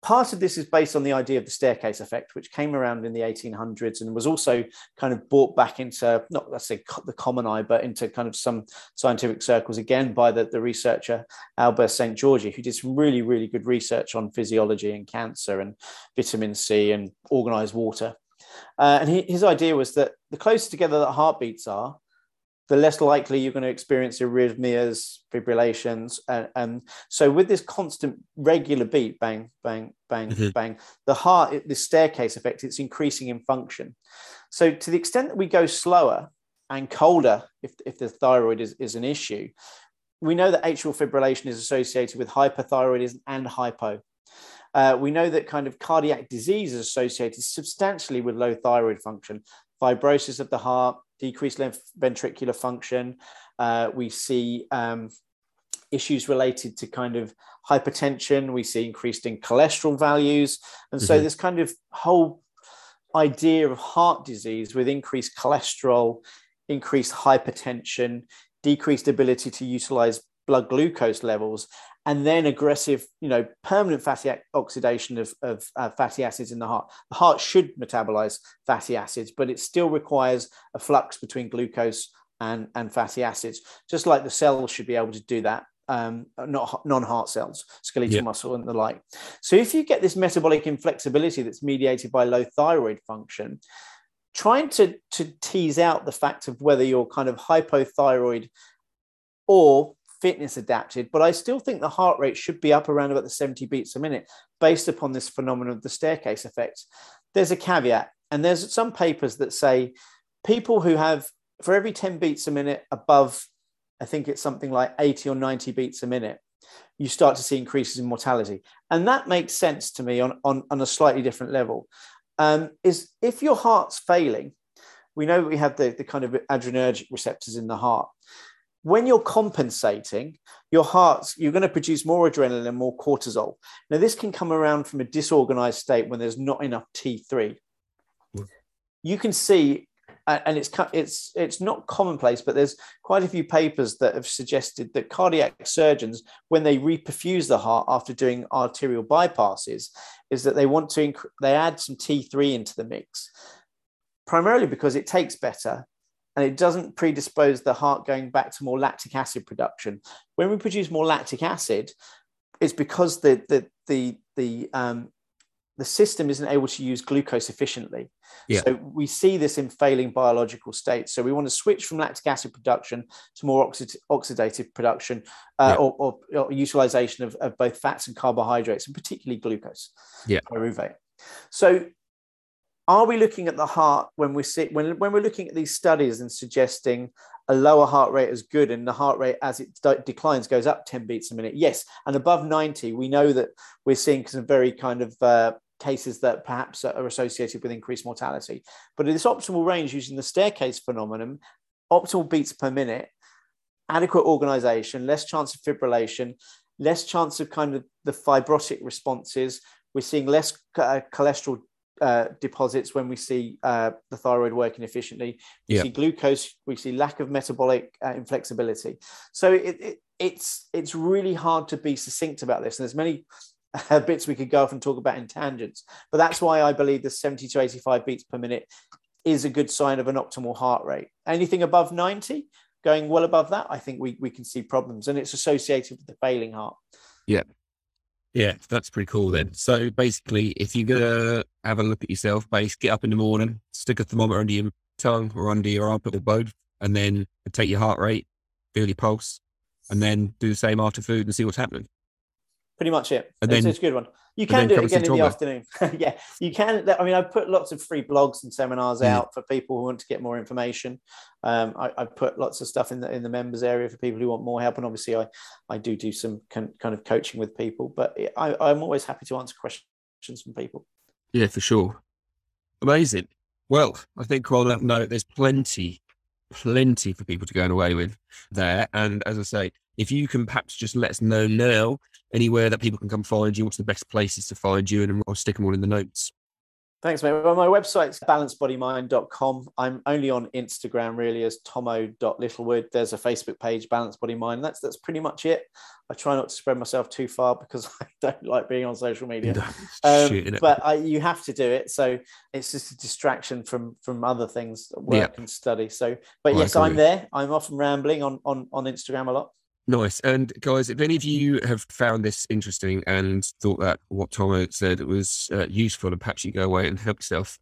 Part of this is based on the idea of the staircase effect, which came around in the 1800s and was also kind of brought back into, not let's say the common eye, but into kind of some scientific circles again by the researcher Albert Szent-Györgyi, who did some really, really good research on physiology and cancer and vitamin C and organized water. And his idea was that the closer together that heartbeats are, the less likely you're going to experience arrhythmias, fibrillations. And so with this constant regular beat, bang, bang, bang, bang, the heart, this staircase effect, it's increasing in function. So to the extent that we go slower and colder, if the thyroid is an issue, we know that atrial fibrillation is associated with hyperthyroidism and hypo. We know that kind of cardiac disease is associated substantially with low thyroid function, fibrosis of the heart, decreased left ventricular function. We see issues related to kind of hypertension. We see increased in cholesterol values. And so this kind of whole idea of heart disease with increased cholesterol, increased hypertension, decreased ability to utilize blood glucose levels, and then aggressive, permanent fatty oxidation of fatty acids in the heart. The heart should metabolize fatty acids, but it still requires a flux between glucose and fatty acids, just like the cells should be able to do that, not non-heart cells, skeletal muscle and the like. So if you get this metabolic inflexibility that's mediated by low thyroid function, trying to tease out the fact of whether you're kind of hypothyroid or fitness adapted, but I still think the heart rate should be up around about the 70 beats a minute based upon this phenomenon of the staircase effect. There's a caveat, and there's some papers that say people who have, for every 10 beats a minute above, I think it's something like 80 or 90 beats a minute, you start to see increases in mortality. And that makes sense to me on a slightly different level. Is if your heart's failing, we know we have the kind of adrenergic receptors in the heart. When you're compensating, you're going to produce more adrenaline and more cortisol. Now, this can come around from a disorganized state when there's not enough T3. You can see, and it's not commonplace, but there's quite a few papers that have suggested that cardiac surgeons, when they reperfuse the heart after doing arterial bypasses, is that they want to add some T3 into the mix, primarily because it takes better. And it doesn't predispose the heart going back to more lactic acid production. When we produce more lactic acid, it's because the system isn't able to use glucose efficiently. Yeah. So we see this in failing biological states. So we want to switch from lactic acid production to more oxidative production or utilization of both fats and carbohydrates, and particularly glucose. Yeah. Pyruvate. So are we looking at the heart when we're looking at these studies and suggesting a lower heart rate is good, and the heart rate as it declines goes up 10 beats a minute? Yes. And above 90, we know that we're seeing some very kind of cases that perhaps are associated with increased mortality. But in this optimal range, using the staircase phenomenon, optimal beats per minute, adequate organization, less chance of fibrillation, less chance of kind of the fibrotic responses. We're seeing less cholesterol deposits when we see the thyroid working efficiently. We see glucose, we see lack of metabolic inflexibility. So it's really hard to be succinct about this. And there's many bits we could go off and talk about in tangents, but that's why I believe the 70 to 85 beats per minute is a good sign of an optimal heart rate. Anything above 90, going well above that, I think we can see problems, and it's associated with the failing heart. Yeah. Yeah, that's pretty cool then. So basically, if you're going to have a look at yourself, get up in the morning, stick a thermometer under your tongue or under your armpit or both, and then take your heart rate, feel your pulse, and then do the same after food and see what's happening. Pretty much it. It's a good one. You can do it again in the afternoon. Yeah, you can. I mean, I put lots of free blogs and seminars out for people who want to get more information. I put lots of stuff in the members area for people who want more help. And obviously I do some kind of coaching with people, but I'm always happy to answer questions from people. Yeah, for sure. Amazing. Well, I think on that note, there's plenty for people to go away with there. And as I say, if you can perhaps just let us know now anywhere that people can come find you, what's the best places to find you, and I'll stick them all in the notes. Thanks, mate. Well, my website's balancedbodymind.com. I'm only on Instagram really as tomo.littlewood. There's a Facebook page, Balanced Body Mind. That's pretty much it. I try not to spread myself too far because I don't like being on social media. You have to do it. So it's just a distraction from other things, work and study. So, I'm there. I'm often rambling on Instagram a lot. Nice. And guys, if any of you have found this interesting and thought that what Tomo said was useful, and perhaps you go away and help yourself,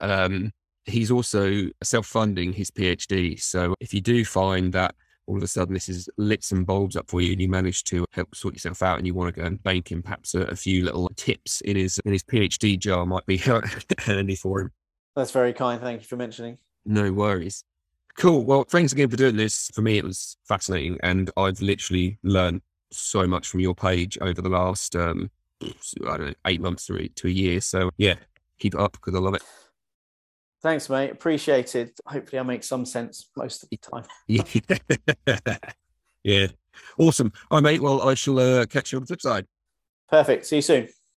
he's also self-funding his PhD. So if you do find that all of a sudden this has lit some bulbs up for you and you manage to help sort yourself out and you want to go and bank him, perhaps a few little tips in his PhD jar might be handy for him. That's very kind. Thank you for mentioning. No worries. Cool. Well, thanks again for doing this. For me, it was fascinating, and I've literally learned so much from your page over the last, 8 months to a year. So yeah, keep it up because I love it. Thanks, mate. Appreciate it. Hopefully I make some sense most of the time. Yeah. Awesome. All right, mate. Well, I shall catch you on the flip side. Perfect. See you soon.